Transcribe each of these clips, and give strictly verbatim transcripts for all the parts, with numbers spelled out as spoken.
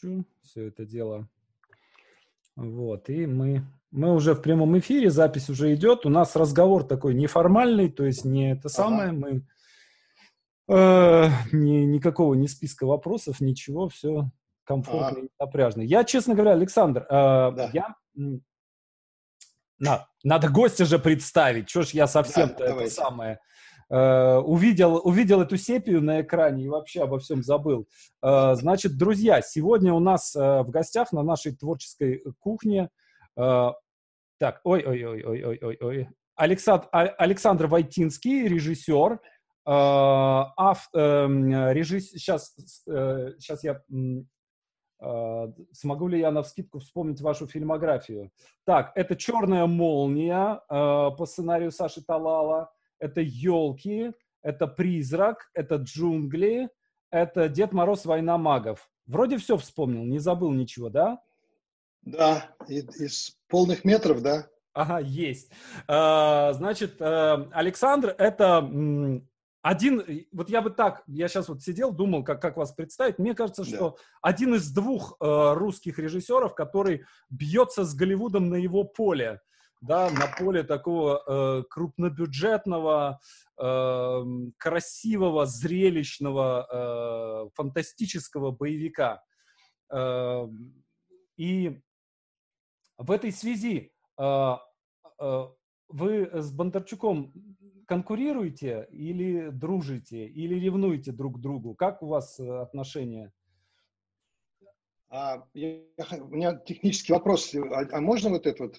включу все это дело. Вот, и мы, мы уже в прямом эфире, запись уже идет. У нас разговор такой неформальный, то есть не это самое, мы э, ни, никакого не списка вопросов, ничего, все комфортно и напряжно. Я, честно говоря, Александр, э, да. я... На, надо гостя же представить, что ж я совсем-то да, это самое... Uh, увидел, увидел эту сепию на экране и вообще обо всем забыл. Uh, значит, друзья, сегодня у нас uh, в гостях на нашей творческой кухне uh, так, ой-ой-ой-ой-ой-ой, Александр, Александр Войтинский, режиссер, uh, ав, uh, режисс... сейчас, uh, сейчас я... Uh, смогу ли я навскидку вспомнить вашу фильмографию? Так, это «Черная молния» uh, по сценарию Саши Талала. Это «Елки», это «Призрак», это «Джунгли», это «Дед Мороз. Война магов». Вроде все вспомнил, не забыл ничего, да? Да, из полных метров, да. Ага, есть. Значит, Александр, это... Один, вот я бы так, я сейчас вот сидел, думал, как, как вас представить. Мне кажется, что да. один из двух э, русских режиссеров, который бьется с Голливудом на его поле, да, на поле такого э, крупнобюджетного, э, красивого, зрелищного, э, фантастического боевика. Э, и в этой связи э, э, вы с Бондарчуком конкурируете или дружите, или ревнуете друг к другу? Как у вас отношения? А, я, у меня технический вопрос. А, а можно вот это вот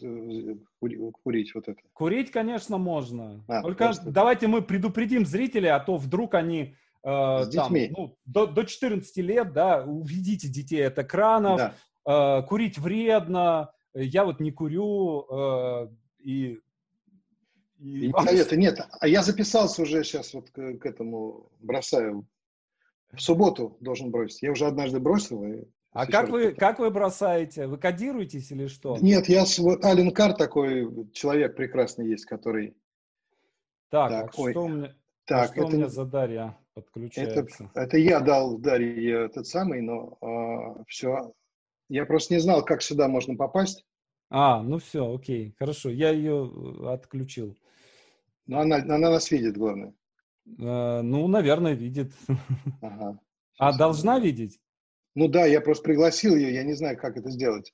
курить? Вот это? Курить, конечно, можно. А, Только просто... давайте мы предупредим зрителей, а то вдруг они э, там, ну, до, до четырнадцати лет, да, уведите детей от экранов, да. э, курить вредно, я вот не курю, э, и... И и совета нет. А я записался уже сейчас вот к, к этому, бросаю. В субботу должен бросить. Я уже однажды бросил. И а как вы, как вы бросаете? Вы кодируетесь или что? Нет, я... Вот, Аллен Карр такой человек прекрасный есть, который... Так, так а ой, что, мне, так, а что это, у меня за Дарья подключается? Это, это я дал Дарье этот самый, но э, все. Я просто не знал, как сюда можно попасть. А, ну все, окей, хорошо. Я ее отключил. Ну, она, она нас видит, главное. Э, ну, наверное, видит. Ага. А должна видеть? Ну да, я просто пригласил ее, я не знаю, как это сделать.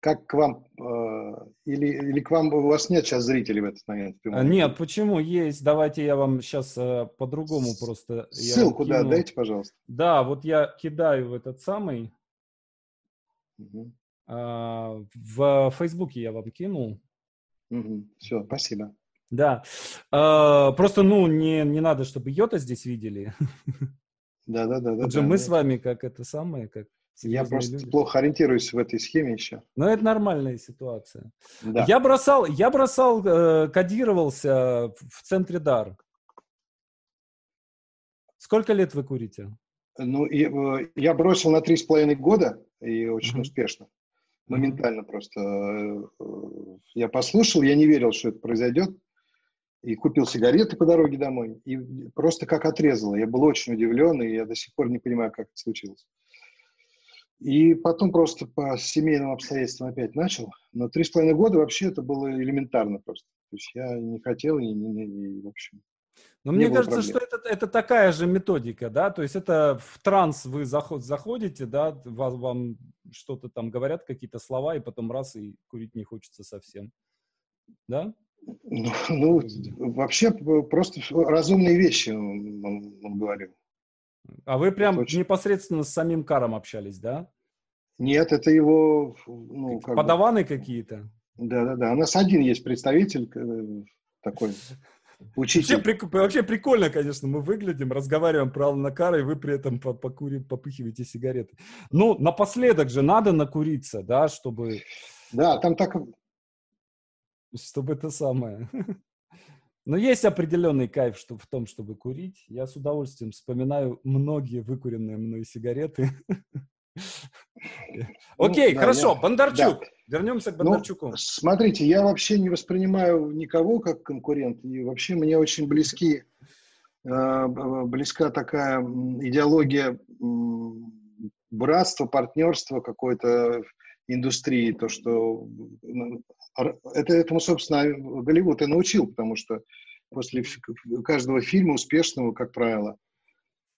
Как к вам, э, или, или к вам, у вас нет сейчас зрителей в этот момент? Нет, почему? Есть. Давайте я вам сейчас э, по-другому просто... Ссылку, да, дайте, пожалуйста. Да, вот я кидаю в этот самый... Угу. Э, в Фейсбуке я вам кинул. Угу. Все, спасибо. Да. А, просто, ну, не, не надо, чтобы ее-то здесь видели. Да-да-да. Вот да, же да, мы да. с вами как это самое, как... Я просто люди. Плохо ориентируюсь в этой схеме еще. Но это нормальная ситуация. Да. Я бросал, я бросал, кодировался в центре Дар. Сколько лет вы курите? Ну, я, я бросил на три с половиной года, и очень mm-hmm. успешно. Моментально просто. Я послушал, я не верил, что это произойдет. И купил сигареты по дороге домой. И просто как отрезало. Я был очень удивлен, и я до сих пор не понимаю, как это случилось. И потом просто по семейным обстоятельствам опять начал. Но три с половиной года вообще это было элементарно просто. То есть я не хотел и, и, и в общем... Но мне кажется, проблем. Что это, это такая же методика, да, то есть это в транс вы заход, заходите, да, вам, вам что-то там говорят, какие-то слова, и потом раз, и курить не хочется совсем, да? Ну, ну вообще просто разумные вещи он, он говорил. А вы прям очень... непосредственно с самим Каром общались, да? Нет, это его... Ну, как подаваны бы... какие-то? Да-да-да, у нас один есть представитель такой... Вообще, прик, вообще прикольно, конечно, мы выглядим, разговариваем про Аллена Карра, и вы при этом покурим, попыхиваете сигареты. Ну, напоследок же надо накуриться, да, чтобы... Да, там так... Чтобы это самое... Но есть определенный кайф что, в том, чтобы курить. Я с удовольствием вспоминаю многие выкуренные мной сигареты. Окей, хорошо, Бондарчук. Вернемся к Бондарчуку. Ну, смотрите, я вообще не воспринимаю никого как конкурент. И вообще мне очень близки, э, близка такая идеология братство, партнерство какой-то индустрии, то, что это, этому, собственно, Голливуд и научил, потому что после каждого фильма успешного, как правило,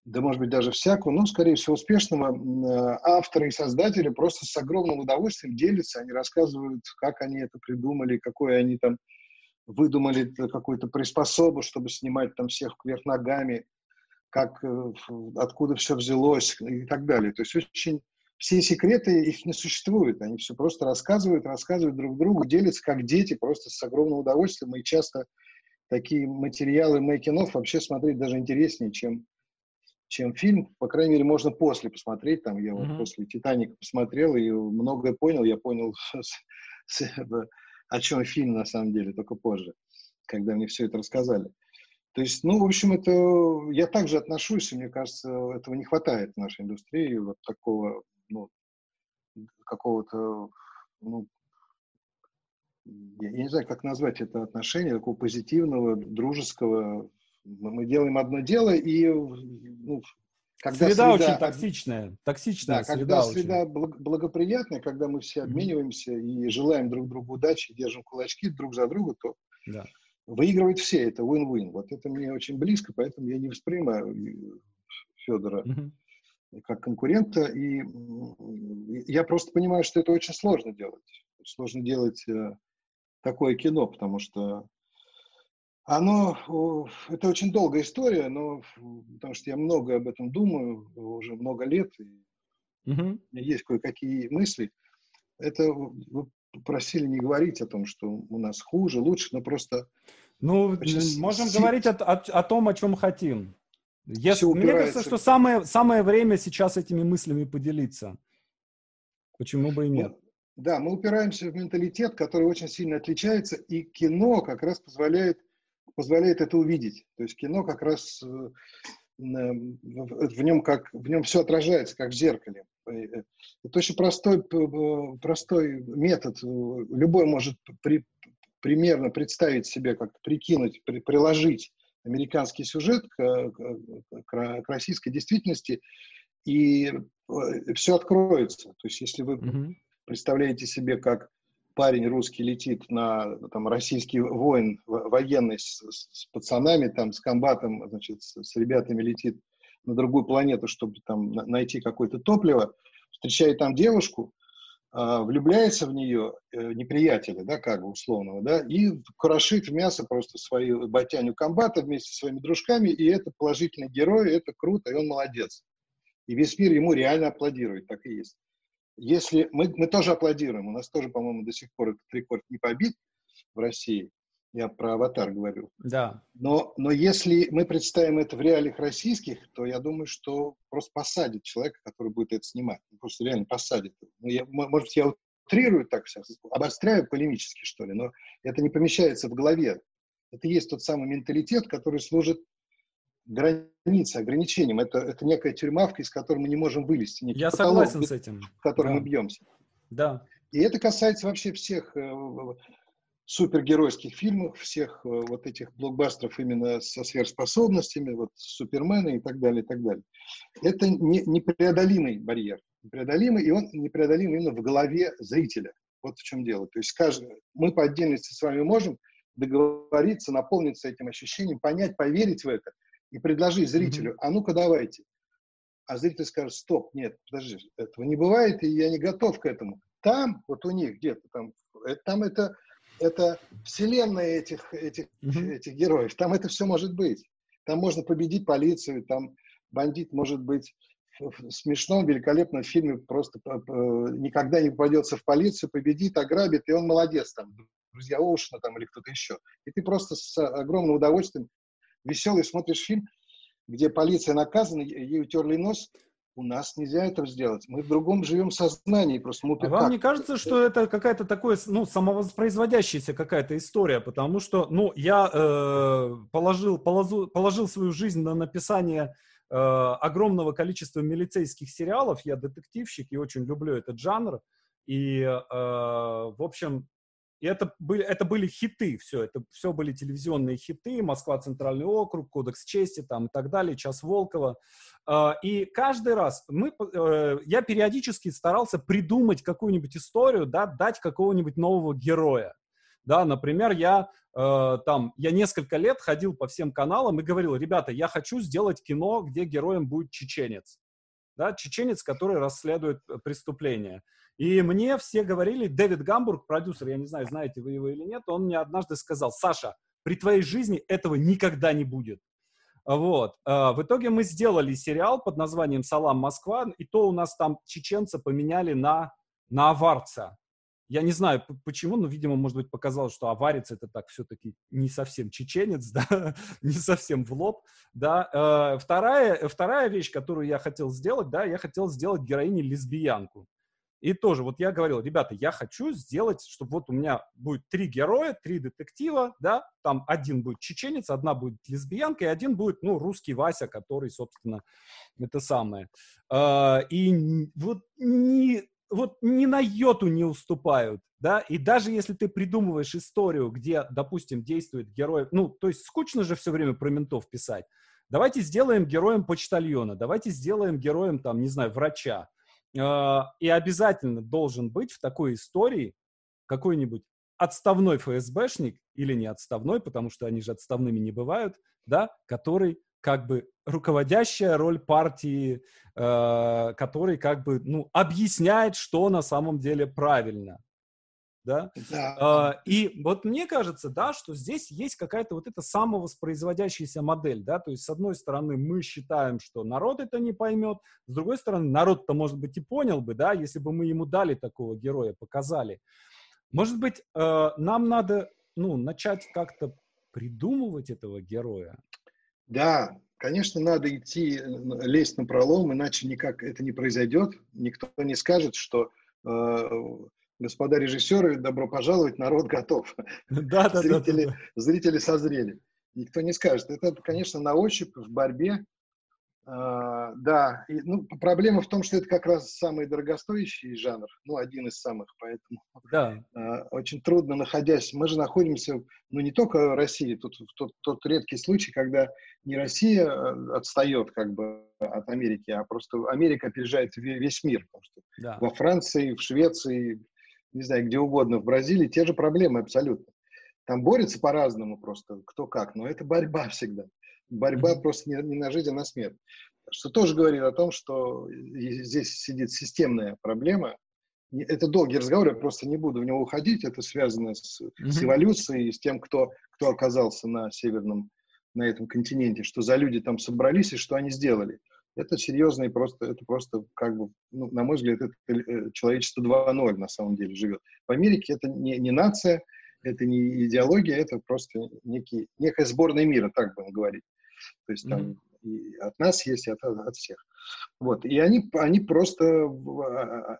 да, может быть, даже всякого, но, скорее всего, успешного, авторы и создатели просто с огромным удовольствием делятся, они рассказывают, как они это придумали, какое они там выдумали какую-то приспособу, чтобы снимать там всех вверх ногами, как, откуда все взялось и так далее. То есть очень все секреты, их не существует, они все просто рассказывают, рассказывают друг другу, делятся как дети, просто с огромным удовольствием, и часто такие материалы мейкинов вообще смотреть даже интереснее, чем чем фильм, по крайней мере, можно после посмотреть, там, я mm-hmm. вот после «Титаника» посмотрел и многое понял, я понял, о чем фильм, на самом деле, только позже, когда мне все это рассказали. То есть, ну, в общем, это, я также отношусь, и мне кажется, этого не хватает в нашей индустрии, вот такого, ну, какого-то, ну, я не знаю, как назвать это отношение, такого позитивного, дружеского. Мы делаем одно дело, и ну, когда среда, среда очень токсичная, токсичная да, среда, когда среда очень благоприятная, когда мы все обмениваемся mm-hmm. и желаем друг другу удачи, держим кулачки друг за друга, то да. выигрывают все, это win-win. Вот это мне очень близко, поэтому я не воспринимаю Фёдора mm-hmm. как конкурента, и я просто понимаю, что это очень сложно делать, сложно делать такое кино, потому что Оно, это очень долгая история, но потому что я много об этом думаю, уже много лет, и uh-huh. у меня есть кое-какие мысли. Это вы просили не говорить о том, что у нас хуже, лучше, но просто... Ну, можем с... говорить о, о, о том, о чем хотим. Если, мне кажется, что самое, самое время сейчас этими мыслями поделиться. Почему бы и нет? Ну, да, мы упираемся в менталитет, который очень сильно отличается, и кино как раз позволяет позволяет это увидеть. То есть кино как раз э, в нем как в нем все отражается, как в зеркале. Это очень простой, простой метод. Любой может при, примерно представить себе, как прикинуть, при, приложить американский сюжет к, к, к российской действительности, и все откроется. То есть если вы mm-hmm. представляете себе, как парень русский летит на там, российский воин, военный с, с пацанами, там, с комбатом, значит, с, с ребятами летит на другую планету, чтобы там найти какое-то топливо, встречает там девушку, э, влюбляется в нее, э, неприятеля, да, как бы условного, да, и крошит в мясо просто свою ботяню комбата вместе со своими дружками, и это положительный герой, это круто, и он молодец. И весь мир ему реально аплодирует, так и есть. Если мы, мы тоже аплодируем, у нас тоже, по-моему, до сих пор этот рекорд не побит в России, я про «Аватар» говорю, да. но, но если мы представим это в реалиях российских, то я думаю, что просто посадит человека, который будет это снимать, просто реально посадит. Ну, я, может, я утрирую так сейчас, обостряю полемически, что ли, но это не помещается в голове. Это есть тот самый менталитет, который служит границы, ограничением. Это, это некая тюрьмавка, из которой мы не можем вылезти. Некий Я потолок, согласен с этим. В котором да. мы бьемся. Да. И это касается вообще всех э, супергеройских фильмов, всех э, вот этих блокбастеров именно со сверхспособностями, вот Супермена и так далее, и так далее. Это не, непреодолимый барьер. Непреодолимый, и он непреодолим именно в голове зрителя. Вот в чем дело. То есть каждый, мы по отдельности с вами можем договориться, наполниться этим ощущением, понять, поверить в это, и предложи зрителю, mm-hmm. а ну-ка давайте. А зритель скажет, стоп, нет, подожди, этого не бывает, и я не готов к этому. Там, вот у них где-то, там, там это, это вселенная этих, этих, mm-hmm. этих героев, там это все может быть. Там можно победить полицию, там бандит может быть в смешном, великолепном фильме, просто э, никогда не попадется в полицию, победит, ограбит, и он молодец, там, друзья Оушена там, или кто-то еще. И ты просто с огромным удовольствием веселый смотришь фильм, где полиция наказана, ей утерли нос. У нас нельзя этого сделать. Мы в другом живем сознании. Просто мы а вам не кажется, что это какая-то такая, ну, самовоспроизводящаяся какая-то история? Потому что, ну, я э, положил, положу, положил свою жизнь на написание э, огромного количества милицейских сериалов. Я детективщик и очень люблю этот жанр. И, э, в общем, И это были, это были хиты, все, это все были телевизионные хиты, «Москва. Центральный округ», «Кодекс чести» там, и так далее, «Час Волкова». И каждый раз мы, я периодически старался придумать какую-нибудь историю, да, дать какого-нибудь нового героя. Да, например, я, э, там, я несколько лет ходил по всем каналам и говорил: ребята, я хочу сделать кино, где героем будет чеченец. Да, чеченец, который расследует преступление. И мне все говорили, Дэвид Гамбург, продюсер, я не знаю, знаете вы его или нет, он мне однажды сказал: Саша, при твоей жизни этого никогда не будет. Вот. В итоге мы сделали сериал под названием «Салам, Москва», и то у нас там чеченца поменяли на, на аварца. Я не знаю, почему, но, видимо, может быть, показалось, что аварец — это так все-таки не совсем чеченец, да, не совсем в лоб, да. Вторая, вторая вещь, которую я хотел сделать, да, я хотел сделать героиню лесбиянку. И тоже, вот я говорил: ребята, я хочу сделать, чтобы вот у меня будет три героя, три детектива, да, там один будет чеченец, одна будет лесбиянка, и один будет, ну, русский Вася, который, собственно, это самое. И вот не... вот ни на йоту не уступают, да, и даже если ты придумываешь историю, где, допустим, действует герой, ну, то есть скучно же все время про ментов писать, давайте сделаем героем почтальона, давайте сделаем героем, там, не знаю, врача, и обязательно должен быть в такой истории какой-нибудь отставной эф эс бэшник или не отставной, потому что они же отставными не бывают, да, который как бы руководящая роль партии, э, который как бы, ну, объясняет, что на самом деле правильно. Да? Да. Э, и вот мне кажется, да, что здесь есть какая-то вот эта самовоспроизводящаяся модель. Да? То есть, с одной стороны, мы считаем, что народ это не поймет, с другой стороны, народ-то, может быть, и понял бы, да, если бы мы ему дали такого героя, показали. Может быть, э, нам надо, ну, начать как-то придумывать этого героя. Да, конечно, надо идти, лезть на пролом, иначе никак это не произойдет. Никто не скажет, что э, господа режиссеры, добро пожаловать, народ готов. Да, да, зрители, да, да, да. Зрители созрели. Никто не скажет. Это, конечно, на ощупь, в борьбе. Э, да, и, ну, проблема в том, что это как раз самый дорогостоящий жанр, ну, один из самых, поэтому да. э, очень трудно находясь. Мы же находимся, ну, не только в России, тут тот, тот редкий случай, когда не Россия отстает как бы от Америки, а просто Америка опережает весь мир. Потому что да. Во Франции, в Швеции, не знаю, где угодно, в Бразилии те же проблемы абсолютно. Там борются по-разному просто, кто как, но это борьба всегда. Борьба mm-hmm. просто не, не на жизнь, а на смерть. Что тоже говорит о том, что здесь сидит системная проблема. Это долгий разговор, я просто не буду в него уходить. Это связано с, mm-hmm. с эволюцией, с тем, кто, кто оказался на северном, на этом континенте, что за люди там собрались и что они сделали. Это серьезно и просто, это просто как бы, ну, на мой взгляд, это человечество два ноль на самом деле живет. В Америке это не, не нация, это не идеология, это просто некий, некая сборная мира, так будем говорить. То есть там mm-hmm. и от нас есть, и от, от всех. Вот. И они, они просто,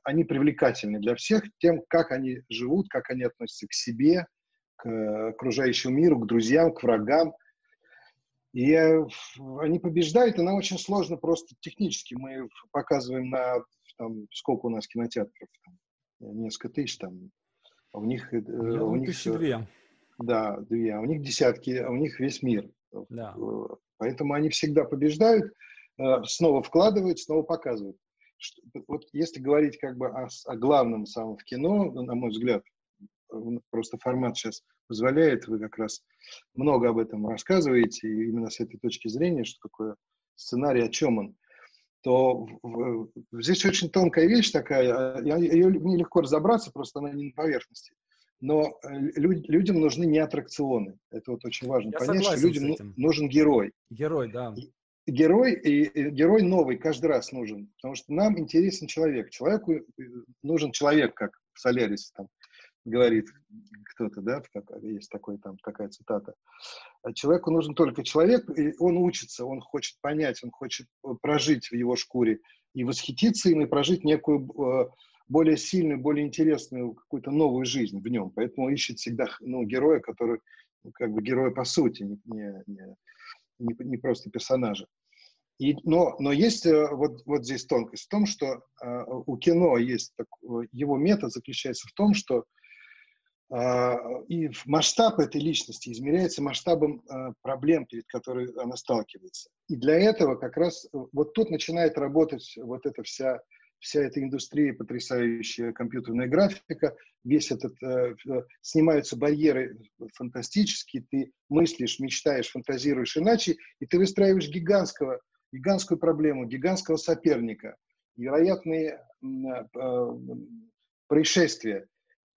они привлекательны для всех тем, как они живут, как они относятся к себе, к окружающему миру, к друзьям, к врагам. И они побеждают, и нам очень сложно просто технически. Мы показываем на, там, сколько у нас кинотеатров, там, несколько тысяч, там, у них, э, у них две. Да, две, а у них десятки, а у них весь мир. Да. Поэтому они всегда побеждают, э, снова вкладывают, снова показывают. Что, вот если говорить как бы о, о главном самом в кино, на мой взгляд, просто формат сейчас позволяет, вы как раз много об этом рассказываете, и именно с этой точки зрения, что такое сценарий, о чем он, то в, в, здесь очень тонкая вещь такая, я, ее мне легко разобраться, просто она не на поверхности. Но люд, людям нужны не аттракционы. Это вот очень важно я понять, что людям нужен герой. Герой, да. Герой, и, и герой новый каждый раз нужен, потому что нам интересен человек. Человеку нужен человек, как в «Солярисе» там говорит кто-то, да, есть такой, там, такая цитата. Человеку нужен только человек, и он учится, он хочет понять, он хочет прожить в его шкуре и восхититься им, и прожить некую более сильную, более интересную, какую-то новую жизнь в нем. Поэтому ищет всегда, ну, героя, который, как бы, героя по сути, не, не, не, не просто персонажа. И, но, но есть вот, вот здесь тонкость в том, что э, у кино есть, так, его метод заключается в том, что И масштаб этой личности измеряется масштабом проблем, перед которыми она сталкивается. И для этого как раз вот тут начинает работать вот эта вся, вся эта индустрия, потрясающая компьютерная графика, весь этот, снимаются барьеры фантастические, ты мыслишь, мечтаешь, фантазируешь иначе, и ты выстраиваешь гигантского, гигантскую проблему, гигантского соперника, вероятные происшествия.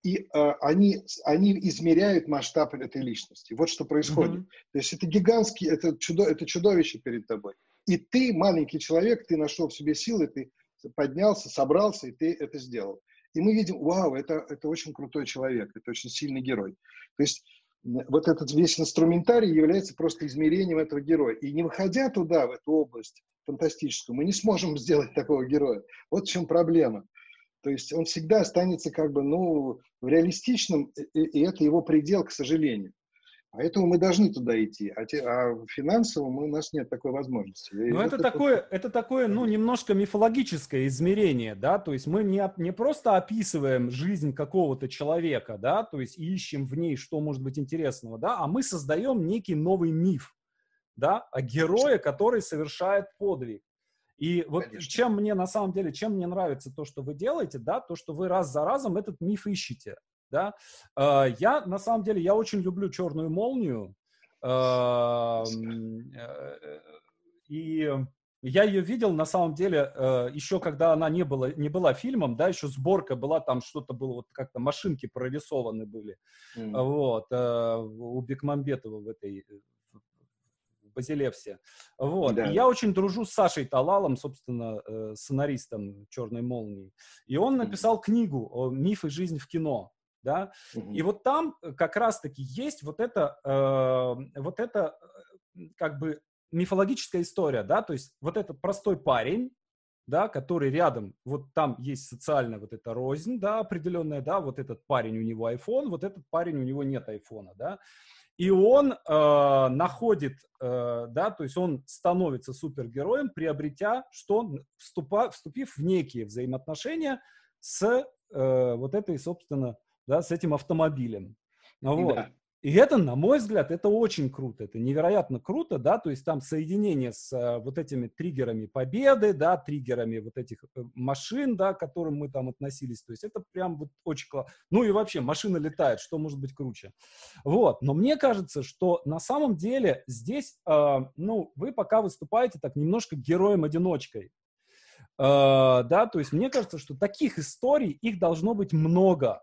И э, они, они измеряют масштаб этой личности. Вот что происходит. Mm-hmm. То есть это гигантский, это, чудо, это чудовище перед тобой. И ты, маленький человек, ты нашел в себе силы, ты поднялся, собрался, и ты это сделал. И мы видим, вау, это, это очень крутой человек, это очень сильный герой. То есть вот этот весь инструментарий является просто измерением этого героя. И не выходя туда, в эту область фантастическую, мы не сможем сделать такого героя. Вот в чем проблема. То есть он всегда останется как бы, ну, реалистичным, и, и это его предел, к сожалению. Поэтому мы должны туда идти, а, те, а финансово мы, у нас нет такой возможности. Но это, это, такое, просто... это такое, ну, немножко мифологическое измерение, да, то есть мы не, не просто описываем жизнь какого-то человека, да, то есть ищем в ней, что может быть интересного, да, а мы создаем некий новый миф, да, о герое, который совершает подвиг. И вот Конечно. чем мне, на самом деле, чем мне нравится то, что вы делаете, да, то, что вы раз за разом этот миф ищете, да. Я, на самом деле, я очень люблю «Черную молнию», и я ее видел, на самом деле, еще когда она не была, не была фильмом, да, еще сборка была, там что-то было, вот как-то машинки прорисованы были, mm. вот, у Бекмамбетова в этой... Базилевсе. Вот. Да. И я очень дружу с Сашей Талалом, собственно, сценаристом «Черной молнии». И он написал mm-hmm. книгу «Миф и жизнь в кино». Да? Mm-hmm. И вот там как раз-таки есть вот эта, э, вот эта как бы мифологическая история. Да? То есть вот этот простой парень, да, который рядом, вот там есть социальная вот эта рознь, да, определенная, да, вот этот парень, у него iPhone, вот этот парень, у него нет iPhone, да. И он э, находит, э, да, то есть он становится супергероем, приобретя, что вступа, вступив в некие взаимоотношения с э, вот этой, собственно, да, с этим автомобилем. Вот. Да. И это, на мой взгляд, это очень круто, это невероятно круто, да, то есть там соединение с э, вот этими триггерами победы, да, триггерами вот этих э, машин, да, к которым мы там относились, то есть это прям вот очень классно. Ну и вообще, машина летает, что может быть круче? Вот, но мне кажется, что на самом деле здесь, э, ну, вы пока выступаете так немножко героем-одиночкой, э, да, то есть мне кажется, что таких историй, их должно быть много.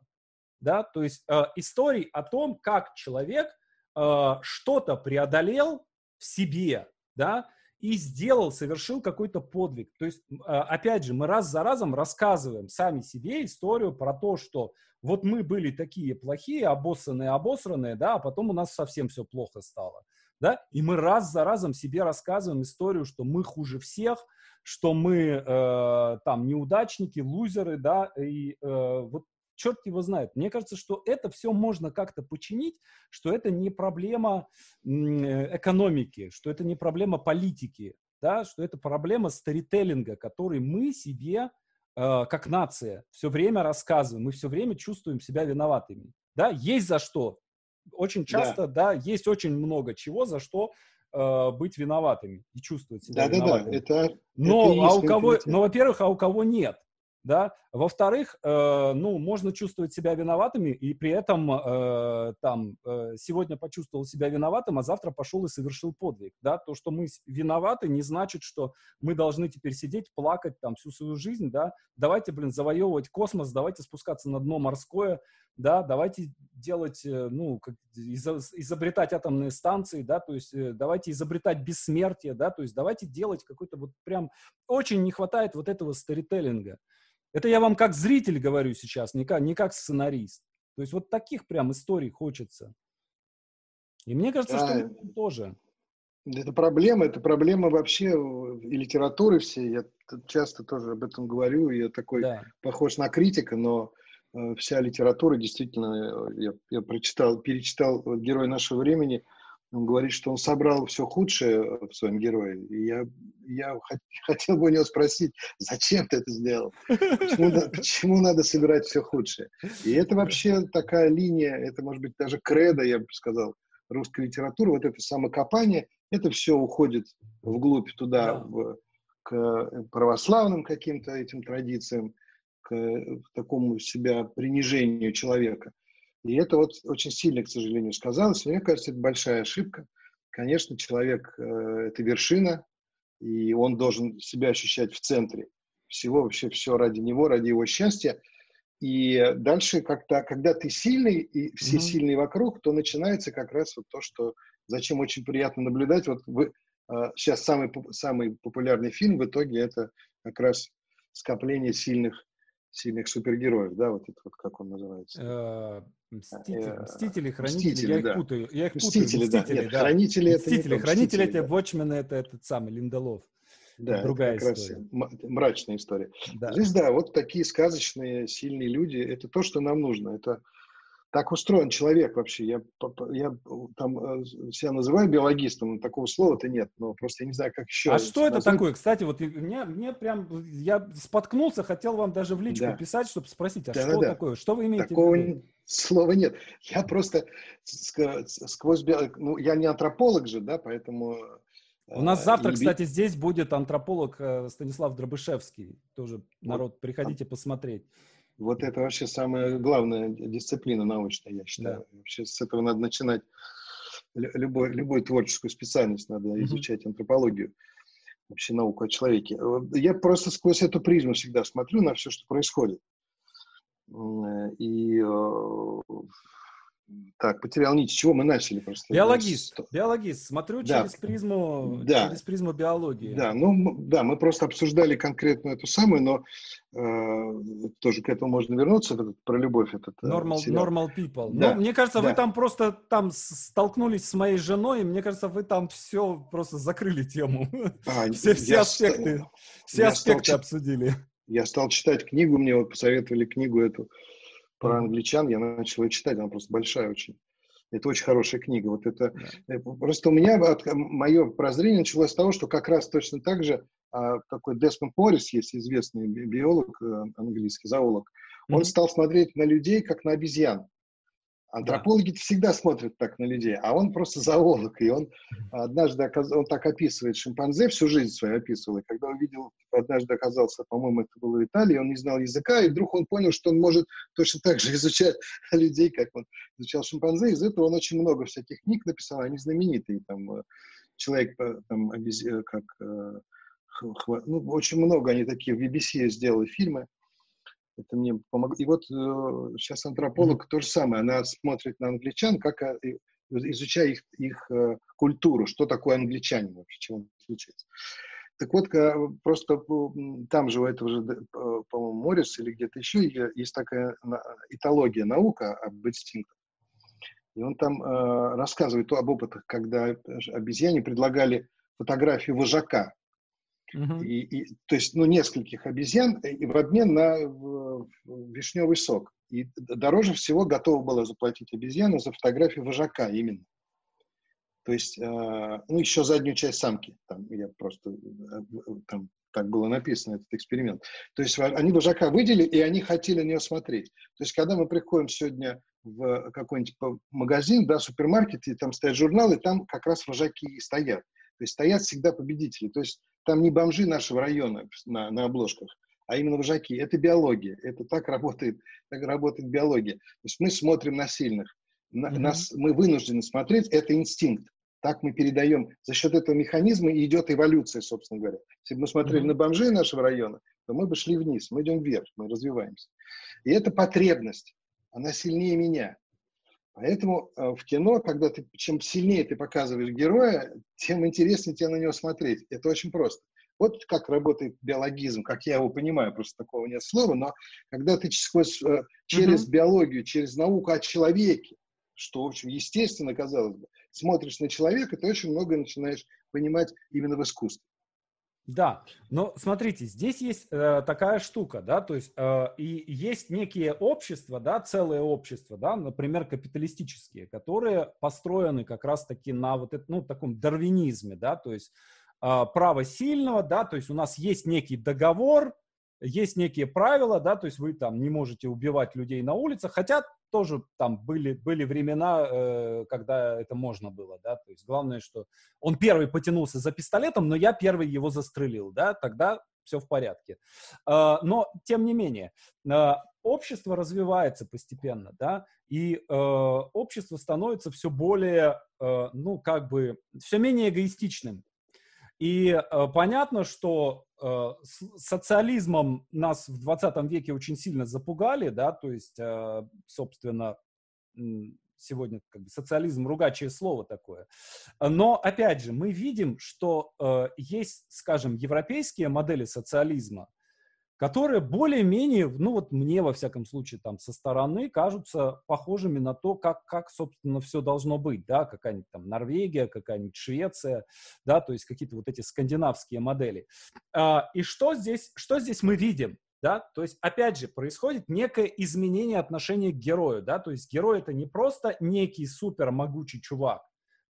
Да, то есть э, истории о том, как человек э, что-то преодолел в себе, да, и сделал, совершил какой-то подвиг. То есть, э, опять же, мы раз за разом рассказываем сами себе историю про то, что вот мы были такие плохие, обоссанные, обосранные, да, а потом у нас совсем все плохо стало. Да? И мы раз за разом себе рассказываем историю, что мы хуже всех, что мы э, там неудачники, лузеры, да, и э, вот черт его знает. Мне кажется, что это все можно как-то починить, что это не проблема экономики, что это не проблема политики, да, что это проблема сторителлинга, который мы себе, э, как нация, все время рассказываем, мы все время чувствуем себя виноватыми. Да? Есть за что. Очень часто, да, да есть очень много чего, за что э, быть виноватыми и чувствовать себя да, виноватыми. Да, да, это, но, это а у кого, но, во-первых, а у кого нет. Да? Во-вторых, э, ну, можно чувствовать себя виноватыми, и при этом э, там, э, сегодня почувствовал себя виноватым, а завтра пошел и совершил подвиг. Да? То, что мы виноваты, не значит, что мы должны теперь сидеть, плакать там, всю свою жизнь. Да? Давайте, блин, завоевывать космос, давайте спускаться на дно морское, да? Давайте делать, ну, как, изобретать атомные станции, да? То есть, давайте изобретать бессмертие, да? То есть давайте делать какой-то вот прям... Очень не хватает вот этого сторителлинга. Это я вам как зритель говорю сейчас, не как, не как сценарист. То есть вот таких прям историй хочется. И мне кажется, да, что это, мы тоже. Это проблема, это проблема вообще и литературы всей. Я часто тоже об этом говорю, я такой да. похож на критика, но вся литература действительно, я, я прочитал, перечитал «Герой нашего времени», Он говорит, что он собрал все худшее в своем герое. И я, я хотел бы у него спросить, зачем ты это сделал? Почему, почему надо собирать все худшее? И это вообще такая линия, это, может быть, даже кредо, я бы сказал, русской литературы. Вот это самокопание, это все уходит вглубь туда, да. в, к православным каким-то этим традициям, к, к такому себя принижению человека. И это вот очень сильно, к сожалению, сказалось. Мне кажется, это большая ошибка. Конечно, человек э, — это вершина, и он должен себя ощущать в центре всего, вообще все ради него, ради его счастья. И дальше, как-то, когда ты сильный, и все mm-hmm. сильные вокруг, то начинается как раз вот то, что, зачем очень приятно наблюдать. Вот вы, э, сейчас самый, самый популярный фильм в итоге — это как раз скопление сильных, сильных супергероев, да, вот это вот, как он называется? Мстители, Мстители, Хранители, Мстители, я их да. путаю, я их Мстители, путаю. Мстители, да. Нет, да. Хранители, Мстители, это Хранители, это Watchmen, да. это этот самый Линдолов. Да, другая история. Мрачная история. Да. Здесь, да, вот такие сказочные, сильные люди, это то, что нам нужно, это так устроен человек вообще. Я, я там себя называю биологистом, такого слова-то нет, но просто я не знаю, как еще. А что это назвать. Такое? Кстати, вот мне, мне прям, я споткнулся, хотел вам даже в личку да. писать, чтобы спросить, а да, что да. такое? Что вы имеете такого в виду? Слова нет. Я просто сквозь биолог... Ну, я не антрополог же, да, поэтому... У нас завтра, и... кстати, здесь будет антрополог Станислав Дробышевский. Тоже, народ, вот. Приходите посмотреть. Вот это вообще самая главная дисциплина научная, я считаю. Да. Вообще с этого надо начинать. Любой, любую творческую специальность надо mm-hmm. изучать, антропологию, вообще науку о человеке. Я просто сквозь эту призму всегда смотрю на все, что происходит. И так, потерял нить. С чего мы начали просто? Биологист. Биологист. Смотрю да. через призму, да. через призму биологии. Да, ну, да, мы просто обсуждали конкретно эту самую, но э, тоже к этому можно вернуться, этот, про любовь. Этот, normal, normal people. Да. Ну, мне кажется, да. вы там просто там столкнулись с моей женой, и мне кажется, вы там все просто закрыли тему. А, все все аспекты, стал, все аспекты стал, обсудили. Я стал читать книгу, мне вот посоветовали книгу эту. Про англичан, я начал ее читать, она просто большая очень. Это очень хорошая книга. Вот это, просто у меня мое прозрение началось с того, что как раз точно так же а, такой Десмонд Моррис есть, известный биолог английский, зоолог. Он mm-hmm. стал смотреть на людей, как на обезьян. Антропологи yeah. всегда смотрят так на людей, а он просто зоолог. И он однажды, оказ... он так описывает шимпанзе, всю жизнь свою описывал. И когда увидел, однажды оказался, по-моему, это было в Италии, он не знал языка, и вдруг он понял, что он может точно так же изучать людей, как он изучал шимпанзе. Из этого он очень много всяких книг написал, они знаменитые. Там, человек, там, обез... как... Ну, очень много они такие, в би би си сделали фильмы. Это мне помогло. И вот э, сейчас антрополог mm-hmm. то же самое. Она смотрит на англичан, как изучая их, их э, культуру, что такое англичанин вообще, чем он отличается. Так вот, просто там же у этого же, по-моему, Моррис или где-то еще есть такая этология, наука об инстинктах. И он там э, рассказывает об опытах, когда обезьяне предлагали фотографию вожака. Uh-huh. И, и, то есть, ну, нескольких обезьян и в обмен на в, в вишневый сок. И дороже всего готова была заплатить обезьяну за фотографию вожака именно. То есть, э, ну, еще заднюю часть самки. Там, я просто, там, так было написано, этот эксперимент. То есть, они вожака выделили, и они хотели на нее смотреть. То есть, когда мы приходим сегодня в какой-нибудь магазин, да, супермаркет, и там стоят журналы, там как раз вожаки и стоят. То есть, стоят всегда победители. То есть, там не бомжи нашего района на, на обложках, а именно вожаки. Это биология. Это так работает, так работает биология. То есть мы смотрим на сильных. На, mm-hmm. нас, мы вынуждены смотреть. Это инстинкт. Так мы передаем. За счет этого механизма идет эволюция, собственно говоря. Если бы мы смотрели mm-hmm. на бомжей нашего района, то мы бы шли вниз. Мы идем вверх, мы развиваемся. И это потребность. Она сильнее меня. Поэтому в кино, когда ты, чем сильнее ты показываешь героя, тем интереснее тебе на него смотреть. Это очень просто. Вот как работает биологизм, как я его понимаю, просто такого нет слова, но когда ты сквозь, через mm-hmm. биологию, через науку о человеке, что, в общем, естественно, казалось бы, смотришь на человека, ты очень многое начинаешь понимать именно в искусстве. Да, но смотрите, здесь есть э, такая штука, да, то есть э, и есть некие общества, да, целые общества, да, например, капиталистические, которые построены как раз-таки на вот этом, ну, таком дарвинизме, да, то есть э, право сильного, да, то есть у нас есть некий договор, есть некие правила, да, то есть вы там не можете убивать людей на улицах, хотя тоже там были, были времена, э, когда это можно было, да, то есть главное, что он первый потянулся за пистолетом, но я первый его застрелил, да, тогда все в порядке. Э, но, тем не менее, э, общество развивается постепенно, да, и э, общество становится все более, э, ну, как бы, все менее эгоистичным. И э, понятно, что э, социализмом нас в двадцатом веке очень сильно запугали, да, то есть, э, собственно, сегодня как бы социализм ругачее слово такое. Но, опять же, мы видим, что э, есть, скажем, европейские модели социализма, которые более-менее, ну вот мне, во всяком случае, там со стороны кажутся похожими на то, как, как собственно, все должно быть, да, какая-нибудь там Норвегия, какая-нибудь Швеция, да, то есть какие-то вот эти скандинавские модели. А, и что здесь, что здесь мы видим, да, то есть, опять же, происходит некое изменение отношения к герою, да, то есть герой — это не просто некий супер могучий чувак,